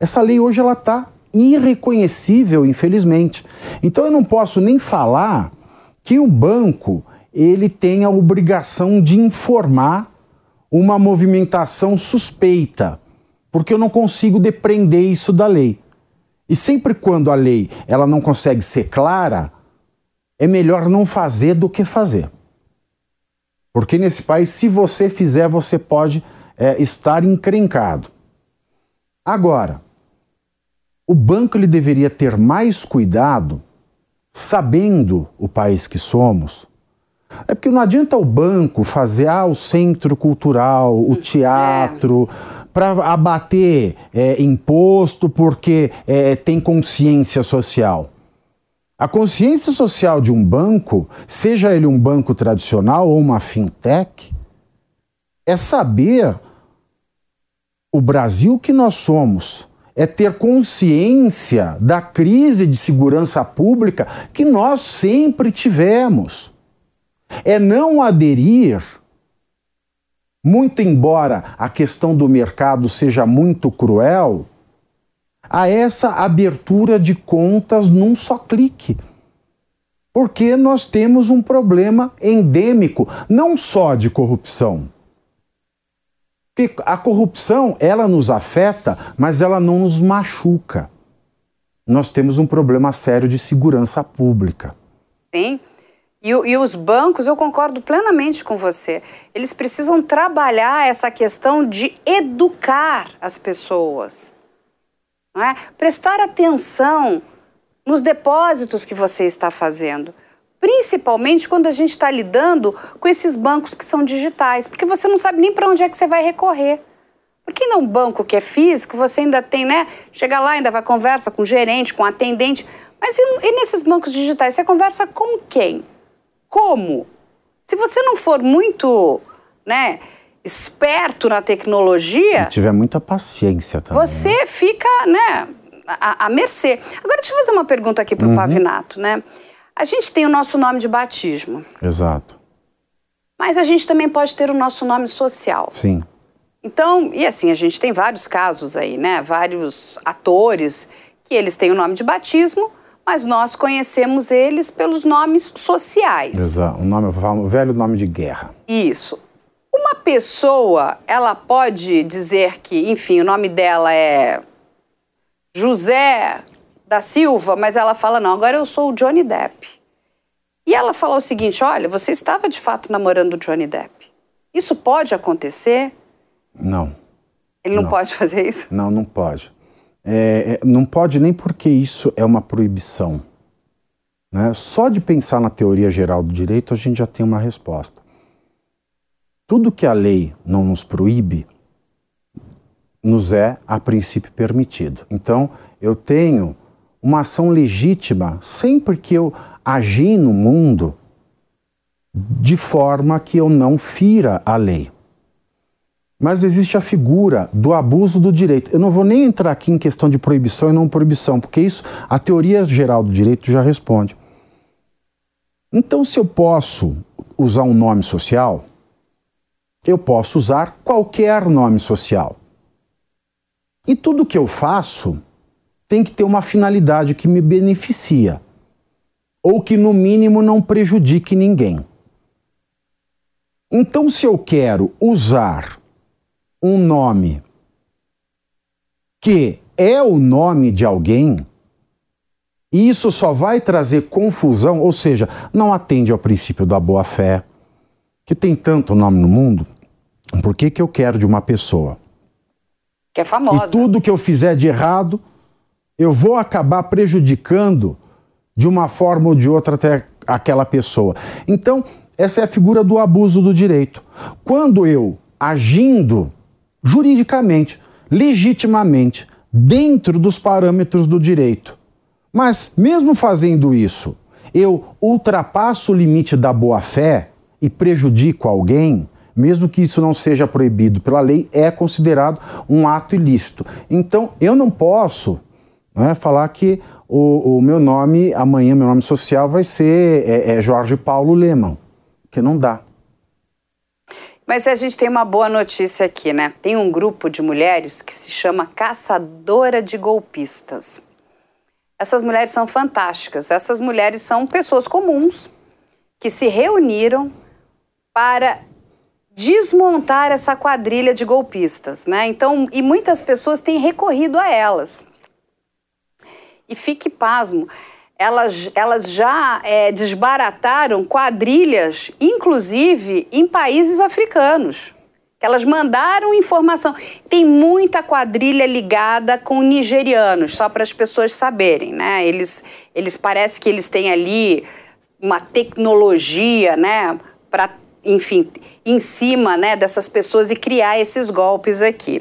Essa lei hoje ela está irreconhecível, infelizmente. Então eu não posso nem falar que o banco ele tem a obrigação de informar uma movimentação suspeita, porque eu não consigo depreender isso da lei. E sempre quando a lei ela não consegue ser clara, é melhor não fazer do que fazer. Porque nesse país, se você fizer, você pode estar encrencado. Agora, o banco ele deveria ter mais cuidado, sabendo o país que somos. É porque não adianta o banco fazer o centro cultural, o teatro, para abater imposto porque tem consciência social. A consciência social de um banco, seja ele um banco tradicional ou uma fintech, é saber o Brasil que nós somos, é ter consciência da crise de segurança pública que nós sempre tivemos. É não aderir, muito embora a questão do mercado seja muito cruel, a essa abertura de contas num só clique. Porque nós temos um problema endêmico, não só de corrupção. Porque a corrupção, ela nos afeta, mas ela não nos machuca. Nós temos um problema sério de segurança pública. Sim. E os bancos, eu concordo plenamente com você, eles precisam trabalhar essa questão de educar as pessoas. Não é? Prestar atenção nos depósitos que você está fazendo, principalmente quando a gente está lidando com esses bancos que são digitais, porque você não sabe nem para onde é que você vai recorrer. Porque ainda um banco que é físico, você ainda tem, né? Chega lá, ainda vai conversa com o gerente, com o atendente, mas e nesses bancos digitais, você conversa com quem? Como? Se você não for muito, né, esperto na tecnologia... Se tiver muita paciência também. Você fica, né, à mercê. Agora, deixa eu fazer uma pergunta aqui para o Pavinato, né? A gente tem o nosso nome de batismo. Exato. Mas a gente também pode ter o nosso nome social. Sim. Então, e assim, a gente tem vários casos aí, né? Vários atores que eles têm o nome de batismo, mas nós conhecemos eles pelos nomes sociais. Exato. O velho nome de guerra. Isso. Uma pessoa, ela pode dizer que, enfim, o nome dela é José da Silva, mas ela fala, não, agora eu sou o Johnny Depp. E ela fala o seguinte, olha, você estava de fato namorando o Johnny Depp. Isso pode acontecer? Não. Ele não pode fazer isso? Não, não pode. Não pode nem porque isso é uma proibição. Né? Só de pensar na teoria geral do direito, a gente já tem uma resposta. Tudo que a lei não nos proíbe, nos é, a princípio, permitido. Então, eu tenho uma ação legítima sempre que eu agir no mundo de forma que eu não fira a lei. Mas existe a figura do abuso do direito. Eu não vou nem entrar aqui em questão de proibição e não proibição, porque isso a teoria geral do direito já responde. Então, se eu posso usar um nome social, eu posso usar qualquer nome social. E tudo que eu faço tem que ter uma finalidade que me beneficia, ou que no mínimo não prejudique ninguém. Então, se eu quero usar um nome que é o nome de alguém, e isso só vai trazer confusão, ou seja, não atende ao princípio da boa-fé, que tem tanto nome no mundo, por que que eu quero de uma pessoa que é famosa? E tudo que eu fizer de errado, eu vou acabar prejudicando de uma forma ou de outra até aquela pessoa. Então, essa é a figura do abuso do direito. Quando eu, agindo juridicamente, legitimamente, dentro dos parâmetros do direito. Mas, mesmo fazendo isso, eu ultrapasso o limite da boa-fé e prejudico alguém, mesmo que isso não seja proibido pela lei, é considerado um ato ilícito. Então, eu não posso, né, falar que o meu nome, amanhã meu nome social vai ser Jorge Paulo Leman, que não dá. Mas a gente tem uma boa notícia aqui, né? Tem um grupo de mulheres que se chama Caçadora de Golpistas. Essas mulheres são fantásticas. Essas mulheres são pessoas comuns que se reuniram para desmontar essa quadrilha de golpistas, né? Então, e muitas pessoas têm recorrido a elas. E fique pasmo, elas já desbarataram quadrilhas, inclusive em países africanos. Elas mandaram informação. Tem muita quadrilha ligada com nigerianos, só para as pessoas saberem, né? Eles parece que eles têm ali uma tecnologia, né? Para, enfim, em cima, né, dessas pessoas e criar esses golpes aqui.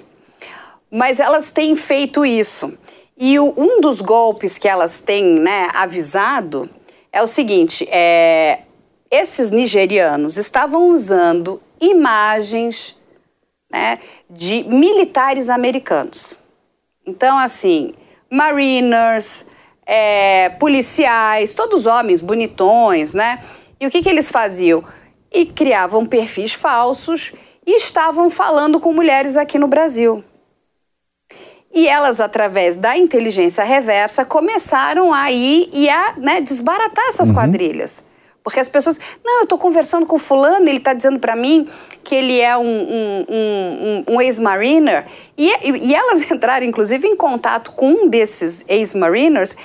Mas elas têm feito isso. E um dos golpes que elas têm, né, avisado é o seguinte, esses nigerianos estavam usando imagens, né, de militares americanos. Então, assim, mariners, policiais, todos homens bonitões, né? E o que eles faziam? E criavam perfis falsos e estavam falando com mulheres aqui no Brasil. E elas, através da inteligência reversa, começaram a ir e a, né, desbaratar essas quadrilhas. Porque as pessoas... Não, eu estou conversando com fulano, ele está dizendo para mim que ele é um ex-mariner. E elas entraram, inclusive, em contato com um desses ex-mariners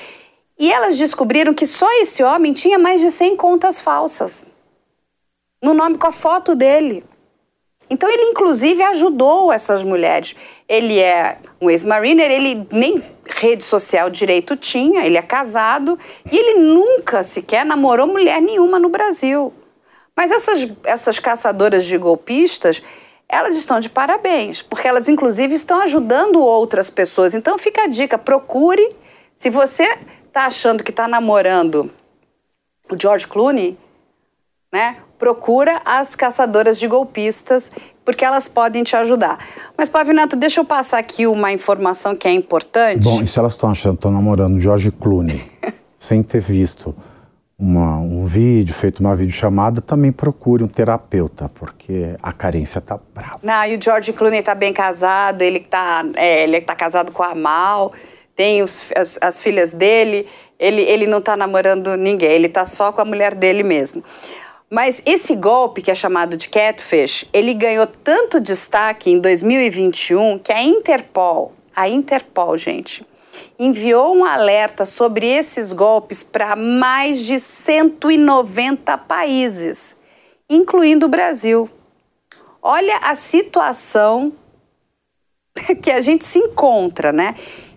e elas descobriram que só esse homem tinha mais de 100 contas falsas. No nome, com a foto dele. Então, ele, inclusive, ajudou essas mulheres. Ele é um ex-mariner, ele nem rede social direito tinha, ele é casado e ele nunca sequer namorou mulher nenhuma no Brasil. Mas essas caçadoras de golpistas, elas estão de parabéns, porque elas, inclusive, estão ajudando outras pessoas. Então, fica a dica, procure. Se você está achando que está namorando o George Clooney, né? Procura as caçadoras de golpistas, porque elas podem te ajudar. Mas, Pavinato, deixa eu passar aqui uma informação que é importante. Bom, e se elas estão achando que estão namorando George Clooney, sem ter visto um vídeo, feito uma videochamada, também procure um terapeuta, porque a carência tá brava. Não, e o George Clooney tá bem casado, ele tá casado com a Mal, tem as filhas dele, ele não tá namorando ninguém, ele tá só com a mulher dele mesmo. Mas esse golpe, que é chamado de Catfish, ele ganhou tanto destaque em 2021 que a Interpol, gente, enviou um alerta sobre esses golpes para mais de 190 países, incluindo o Brasil. Olha a situação que a gente se encontra, né?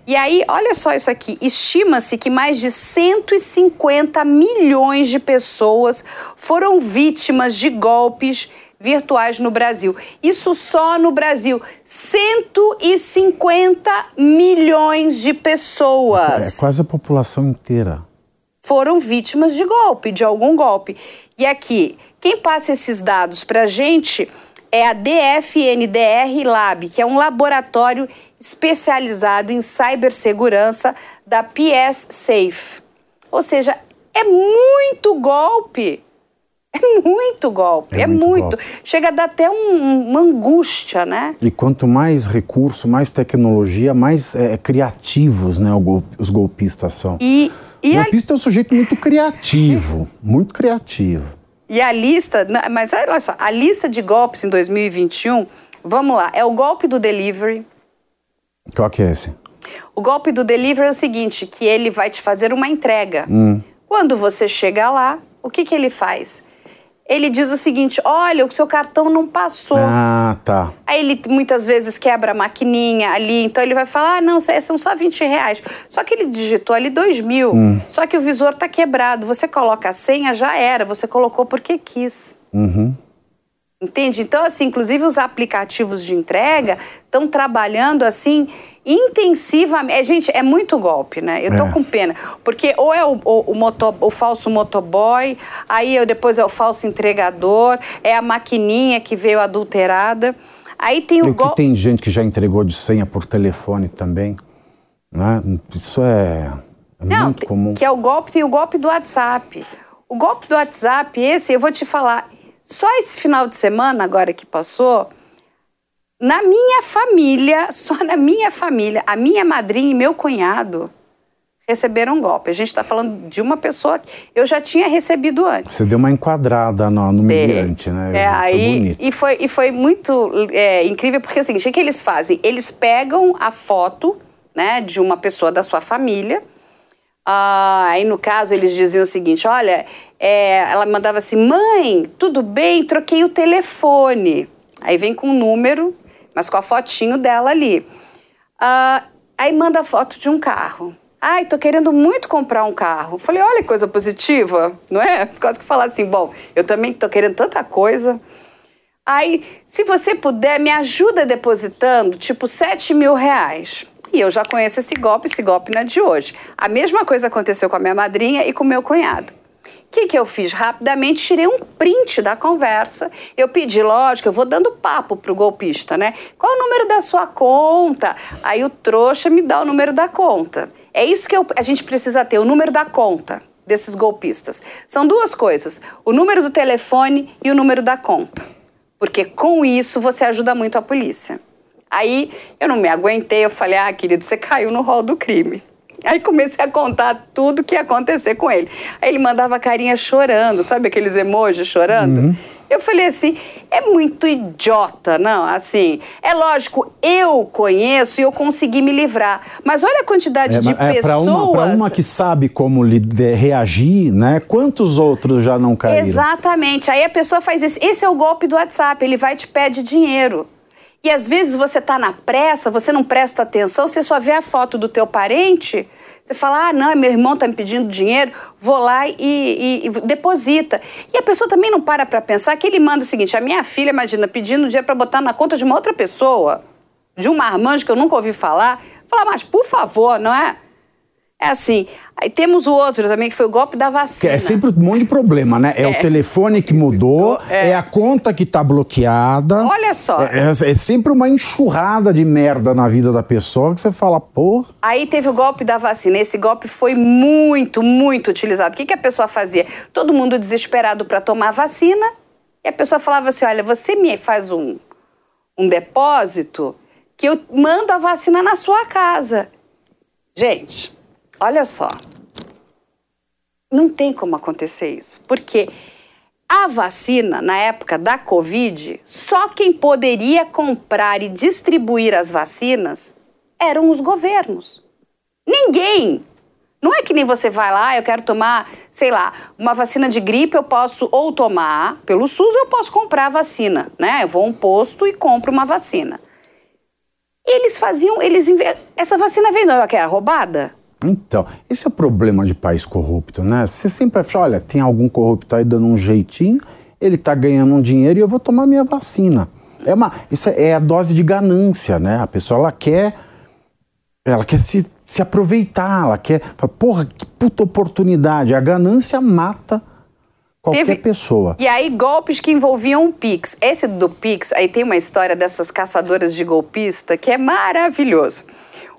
E aí, olha só isso aqui, estima-se que mais de 150 milhões de pessoas foram vítimas de golpes virtuais no Brasil. Isso só no Brasil, 150 milhões de pessoas. É quase a população inteira. Foram vítimas de golpe, de algum golpe. E aqui, quem passa esses dados pra gente é a DFNDR Lab, que é um laboratório especializado em cibersegurança da PS Safe. Ou seja, é muito golpe. É muito golpe, é muito golpe. Chega a dar até uma angústia, né? E quanto mais recurso, mais tecnologia, mais criativos, né, os golpistas são. O golpista é um sujeito muito criativo, muito criativo. E a lista, mas olha só, a lista de golpes em 2021, vamos lá, é o golpe do delivery. Qual que é esse? O golpe do delivery é o seguinte, que ele vai te fazer uma entrega. Quando você chega lá, o que ele faz? Ele diz o seguinte, olha, o seu cartão não passou. Ah, tá. Aí ele muitas vezes quebra a maquininha ali, então ele vai falar, ah, não, são só R$20. Só que ele digitou ali 2.000, só que o visor tá quebrado. Você coloca a senha, já era, você colocou porque quis. Entende? Então, assim, inclusive os aplicativos de entrega estão trabalhando, assim, intensivamente. Gente, é muito golpe, né? Eu tô com pena. Porque ou é o falso motoboy, aí depois é o falso entregador, é a maquininha que veio adulterada. Aí tem o golpe... Tem gente que já entregou de senha por telefone também, né? Isso é muito comum. Que é o golpe, tem o golpe do WhatsApp. O golpe do WhatsApp, esse, eu vou te falar... Só esse final de semana, agora que passou, na minha família, a minha madrinha e meu cunhado receberam um golpe. A gente está falando de uma pessoa que eu já tinha recebido antes. Você deu uma enquadrada no migrante, né? Bonito. E foi muito incrível, porque é o seguinte, o que eles fazem? Eles pegam a foto, né, de uma pessoa da sua família. Aí, no caso, eles diziam o seguinte, olha, ela mandava assim, mãe, tudo bem? Troquei o telefone. Aí vem com o número, mas com a fotinho dela ali. Aí manda a foto de um carro. Ai, tô querendo muito comprar um carro. Falei, olha que coisa positiva, não é? Quase que falar assim, bom, eu também tô querendo tanta coisa. Aí, se você puder, me ajuda depositando, tipo, R$7.000. E eu já conheço esse golpe não é de hoje. A mesma coisa aconteceu com a minha madrinha e com o meu cunhado. O que eu fiz? Rapidamente tirei um print da conversa. Eu pedi, lógico, eu vou dando papo pro golpista, né? Qual o número da sua conta? Aí o trouxa me dá o número da conta. É isso que a gente precisa ter, o número da conta desses golpistas. São duas coisas, o número do telefone e o número da conta. Porque com isso você ajuda muito a polícia. Aí eu não me aguentei, eu falei, ah, querido, você caiu no rol do crime. Aí comecei a contar tudo o que ia acontecer com ele. Aí ele mandava a carinha chorando, sabe aqueles emojis chorando? Eu falei assim, é muito idiota, não, assim, é lógico, eu conheço e eu consegui me livrar, mas olha a quantidade de pessoas... Pra uma que sabe como reagir, né, quantos outros já não caíram? Exatamente, aí a pessoa faz esse é o golpe do WhatsApp, ele vai e te pede dinheiro. E às vezes você tá na pressa, você não presta atenção, você só vê a foto do teu parente, você fala, ah, não, meu irmão tá me pedindo dinheiro, vou lá e deposita. E a pessoa também não para pra pensar que ele manda o seguinte, a minha filha, imagina, pedindo dinheiro pra botar na conta de uma outra pessoa, de um marmanjo que eu nunca ouvi falar, fala, mas por favor, não é? É assim, aí temos o outro também, que foi o golpe da vacina. É sempre um monte de problema, né? É o telefone que mudou, é a conta que tá bloqueada. Olha só. É sempre uma enxurrada de merda na vida da pessoa que você fala, porra. Aí teve o golpe da vacina. Esse golpe foi muito, muito utilizado. O que a pessoa fazia? Todo mundo desesperado para tomar a vacina. E a pessoa falava assim, olha, você me faz um depósito que eu mando a vacina na sua casa. Gente... Olha só, não tem como acontecer isso, porque a vacina, na época da Covid, só quem poderia comprar e distribuir as vacinas eram os governos. Ninguém! Não é que nem você vai lá, eu quero tomar, sei lá, uma vacina de gripe, eu posso ou tomar pelo SUS ou eu posso comprar a vacina, né? Eu vou a um posto e compro uma vacina. E eles faziam, essa vacina veio, não, que era roubada? Então, esse é o problema de país corrupto, né? Você sempre acha, olha, tem algum corrupto aí dando um jeitinho, ele tá ganhando um dinheiro e eu vou tomar minha vacina. Isso é a dose de ganância, né? A pessoa, ela quer se aproveitar, ela quer... Porra, que puta oportunidade. A ganância mata Qualquer pessoa. E aí, golpes que envolviam o Pix. Esse do Pix, aí tem uma história dessas caçadoras de golpista que é maravilhoso.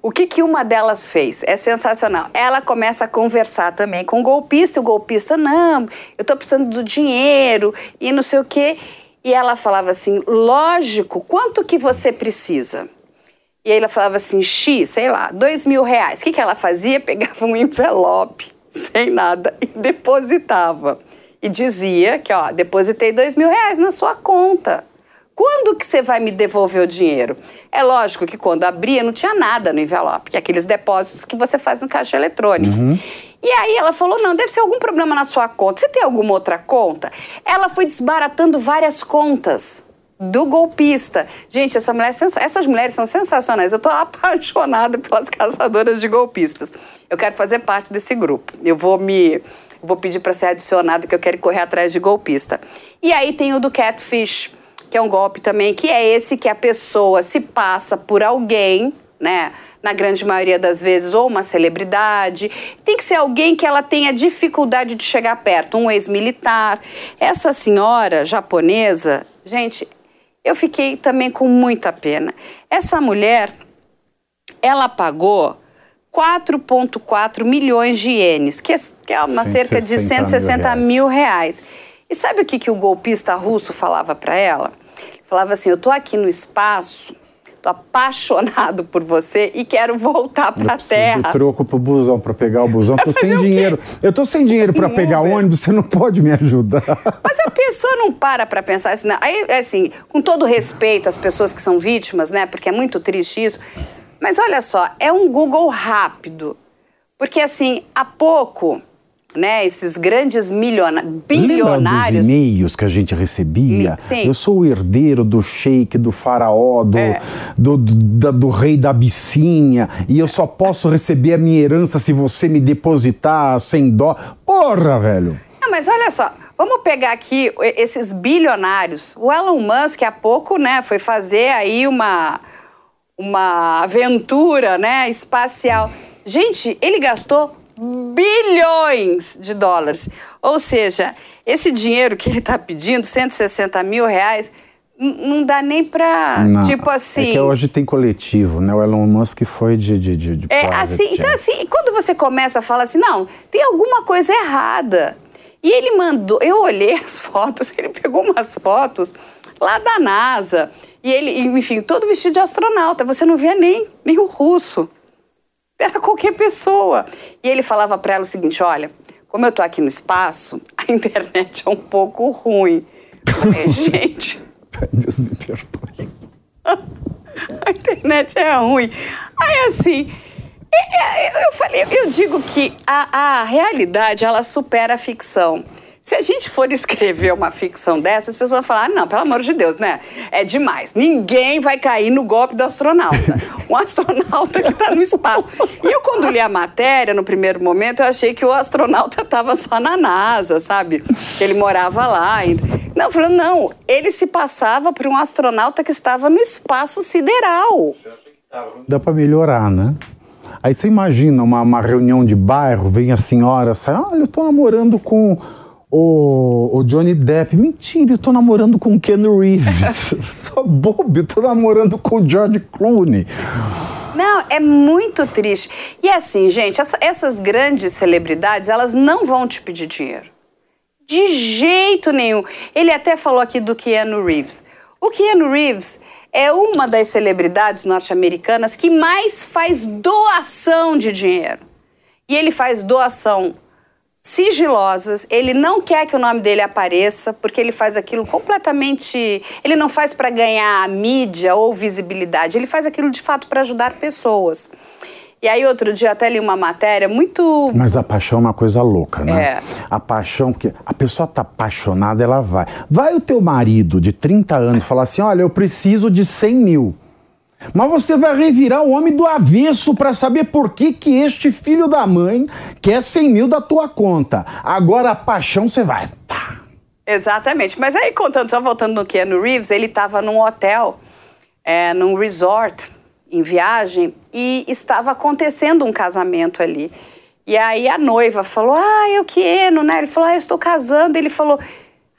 O que que uma delas fez? É sensacional. Ela começa a conversar também com o golpista, não, eu tô precisando do dinheiro e não sei o quê. E ela falava assim, lógico, quanto que você precisa? E aí ela falava assim, X, sei lá, R$2.000. O que que ela fazia? Pegava um envelope, sem nada, e depositava. E dizia que, ó, depositei R$2.000 na sua conta. Quando que você vai me devolver o dinheiro? É lógico que quando abria não tinha nada no envelope, que é aqueles depósitos que você faz no caixa eletrônico. Uhum. E aí ela falou, não, deve ser algum problema na sua conta. Você tem alguma outra conta? Ela foi desbaratando várias contas do golpista. Gente, essa mulher essas mulheres são sensacionais. Eu tô apaixonada pelas caçadoras de golpistas. Eu quero fazer parte desse grupo. Eu vou pedir para ser adicionado, que eu quero correr atrás de golpista. E aí tem o do Catfish, que é um golpe também, que é esse que a pessoa se passa por alguém, né? Na grande maioria das vezes, ou uma celebridade. Tem que ser alguém que ela tenha dificuldade de chegar perto, um ex-militar. Essa senhora japonesa, gente, eu fiquei também com muita pena. Essa mulher, ela pagou 4,4 milhões de ienes, que é uma cerca de 160 mil reais. E sabe o que o golpista russo falava para ela? Ele falava assim, eu tô aqui no espaço, tô apaixonado por você e quero voltar pra Terra. Eu troco pro busão, pra pegar o busão, tô sem dinheiro. Eu tô sem dinheiro pra pegar ônibus, você não pode me ajudar. Mas a pessoa não para pra pensar assim, não. Aí, assim, com todo respeito às pessoas que são vítimas, né, porque é muito triste isso. Mas olha só, é um Google rápido, porque assim, há pouco, né, esses grandes bilionários... Lembra dos e-mails que a gente recebia? Sim. Eu sou o herdeiro do sheik, do faraó, do rei da Abissínia, e eu só posso receber a minha herança se você me depositar $100. Porra, velho! Não, mas olha só, vamos pegar aqui esses bilionários. O Elon Musk, há pouco, né, foi fazer aí uma aventura, né, espacial. Gente, ele gastou bilhões de dólares. Ou seja, esse dinheiro que ele está pedindo, 160 mil reais, não dá nem para, tipo assim... É que hoje tem coletivo, né? O Elon Musk foi de é, assim, então assim, quando você começa a falar assim, não, tem alguma coisa errada. E ele mandou, eu olhei as fotos, ele pegou umas fotos lá da NASA, e ele, enfim, todo vestido de astronauta, você não via nem o russo. Era qualquer pessoa. E ele falava para ela o seguinte, olha, como eu tô aqui no espaço, a internet é um pouco ruim. Falei, gente... Deus me perdoe. A internet é ruim. Aí, assim, eu falei, eu digo que a realidade, ela supera a ficção. Se a gente for escrever uma ficção dessa, as pessoas vão falar, não, pelo amor de Deus, né? É demais. Ninguém vai cair no golpe do astronauta. Um astronauta que está no espaço. E eu, quando li a matéria, no primeiro momento, eu achei que o astronauta estava só na NASA, sabe? Ele morava lá. Não, eu falei, não, ele se passava por um astronauta que estava no espaço sideral. Dá para melhorar, né? Aí você imagina uma reunião de bairro, vem a senhora, sai, olha, eu tô namorando com... O Johnny Depp, mentira, eu tô namorando com o Keanu Reeves. Só bobo, eu tô namorando com o George Clooney. Não, é muito triste. E assim, gente, essas grandes celebridades, elas não vão te pedir dinheiro. De jeito nenhum. Ele até falou aqui do Keanu Reeves. O Keanu Reeves é uma das celebridades norte-americanas que mais faz doação de dinheiro. E ele faz doação sigilosas, ele não quer que o nome dele apareça, porque ele faz aquilo completamente... Ele não faz para ganhar mídia ou visibilidade, ele faz aquilo de fato para ajudar pessoas. E aí outro dia eu até li uma matéria muito... Mas a paixão é uma coisa louca, né? É. A paixão, porque a pessoa tá apaixonada, ela vai. Vai o teu marido de 30 anos falar assim, olha, eu preciso de 100 mil. Mas você vai revirar o homem do avesso para saber por que este filho da mãe quer 100 mil da tua conta. Agora a paixão você vai... Pá. Exatamente. Mas aí contando, só voltando no Keanu Reeves, ele estava num hotel, num resort, em viagem, e estava acontecendo um casamento ali. E aí a noiva falou, ah, eu Keanu, né? Ele falou, ah, eu estou casando. Ele falou,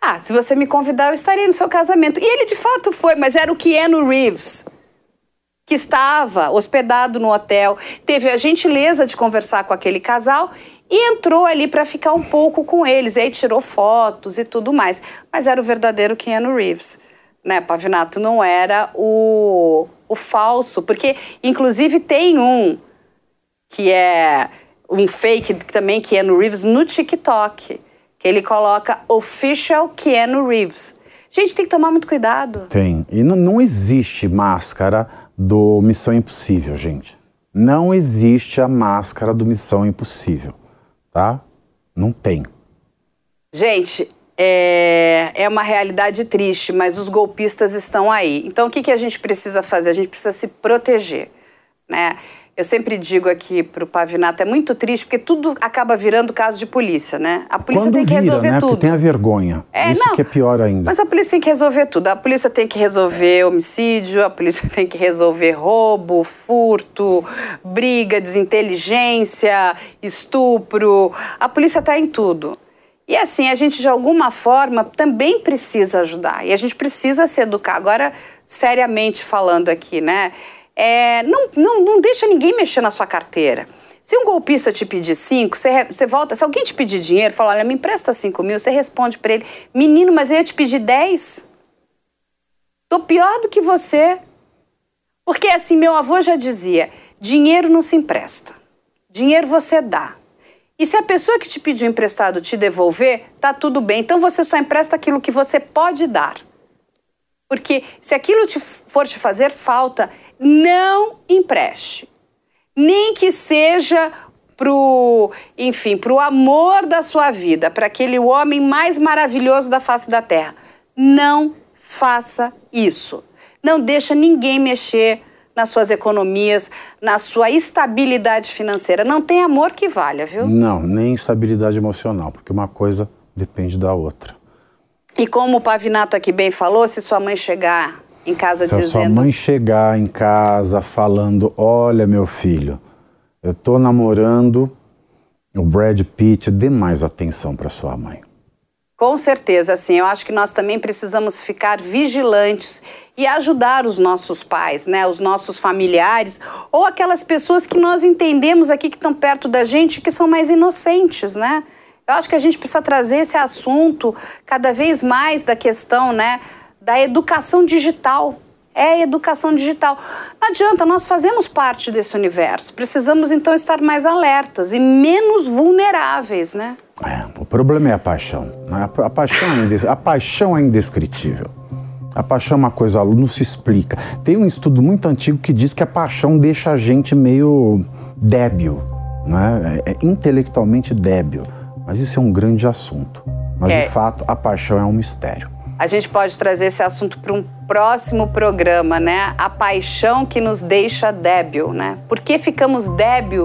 ah, se você me convidar, eu estaria no seu casamento. E ele de fato foi, mas era o Keanu Reeves, que estava hospedado no hotel, teve a gentileza de conversar com aquele casal e entrou ali para ficar um pouco com eles. E aí tirou fotos e tudo mais. Mas era o verdadeiro Keanu Reeves, né? Pavinato não era o falso, porque inclusive tem um que é um fake também, Keanu Reeves, no TikTok, que ele coloca Official Keanu Reeves. Gente, tem que tomar muito cuidado. Tem. E não existe máscara do Missão Impossível, gente. Não existe a máscara do Missão Impossível, tá? Não tem. Gente, é uma realidade triste, mas os golpistas estão aí. Então, o que a gente precisa fazer? A gente precisa se proteger, né? Eu sempre digo aqui pro Pavinato, é muito triste, porque tudo acaba virando caso de polícia, né? A polícia tem que resolver tudo. Porque tem a vergonha. Isso que é pior ainda. Mas a polícia tem que resolver tudo. A polícia tem que resolver homicídio, a polícia tem que resolver roubo, furto, briga, desinteligência, estupro. A polícia tá em tudo. E assim, a gente de alguma forma também precisa ajudar. E a gente precisa se educar. Agora, seriamente falando aqui, né? Não deixa ninguém mexer na sua carteira. Se um golpista te pedir 5, você volta. Se alguém te pedir dinheiro, fala, olha, me empresta 5 mil, você responde para ele, menino, mas eu ia te pedir 10. Tô pior do que você. Porque assim, meu avô já dizia, dinheiro não se empresta. Dinheiro você dá. E se a pessoa que te pediu emprestado te devolver, tá tudo bem. Então você só empresta aquilo que você pode dar. Porque se aquilo for te fazer falta, não empreste, nem que seja pro amor da sua vida, para aquele homem mais maravilhoso da face da terra. Não faça isso. Não deixa ninguém mexer nas suas economias, na sua estabilidade financeira. Não tem amor que valha, viu? Não, nem estabilidade emocional, porque uma coisa depende da outra. E como o Pavinato aqui bem falou, se sua mãe chegar em casa dizendo... Se a sua mãe chegar em casa falando, olha, meu filho, eu tô namorando o Brad Pitt, dê mais atenção para sua mãe. Com certeza, sim. Eu acho que nós também precisamos ficar vigilantes e ajudar os nossos pais, né, os nossos familiares, ou aquelas pessoas que nós entendemos aqui que estão perto da gente, que são mais inocentes, né? Eu acho que a gente precisa trazer esse assunto cada vez mais da questão, né, da educação digital. É a educação digital. Não adianta, nós fazemos parte desse universo. Precisamos, então, estar mais alertas e menos vulneráveis, né? O problema é a paixão. A paixão é indescritível. A paixão é uma coisa, não se explica. Tem um estudo muito antigo que diz que a paixão deixa a gente meio débil, né? É intelectualmente débil. Mas isso é um grande assunto. Mas, de fato, a paixão é um mistério. A gente pode trazer esse assunto para um próximo programa, né? A paixão que nos deixa débil, né? Por que ficamos débeis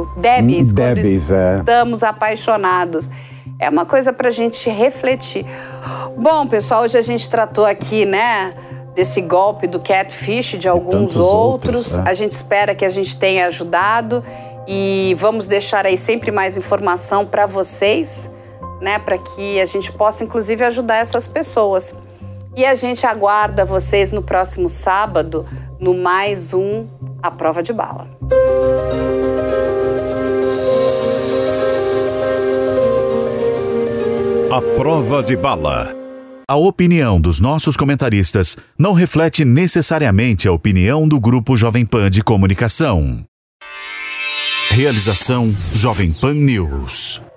quando estamos apaixonados? É uma coisa para a gente refletir. Bom, pessoal, hoje a gente tratou aqui, né, desse golpe do Catfish, de alguns outros. A gente espera que a gente tenha ajudado e vamos deixar aí sempre mais informação para vocês, né, para que a gente possa, inclusive, ajudar essas pessoas. E a gente aguarda vocês no próximo sábado, no mais um A Prova de Bala. A Prova de Bala. A opinião dos nossos comentaristas não reflete necessariamente a opinião do Grupo Jovem Pan de Comunicação. Realização Jovem Pan News.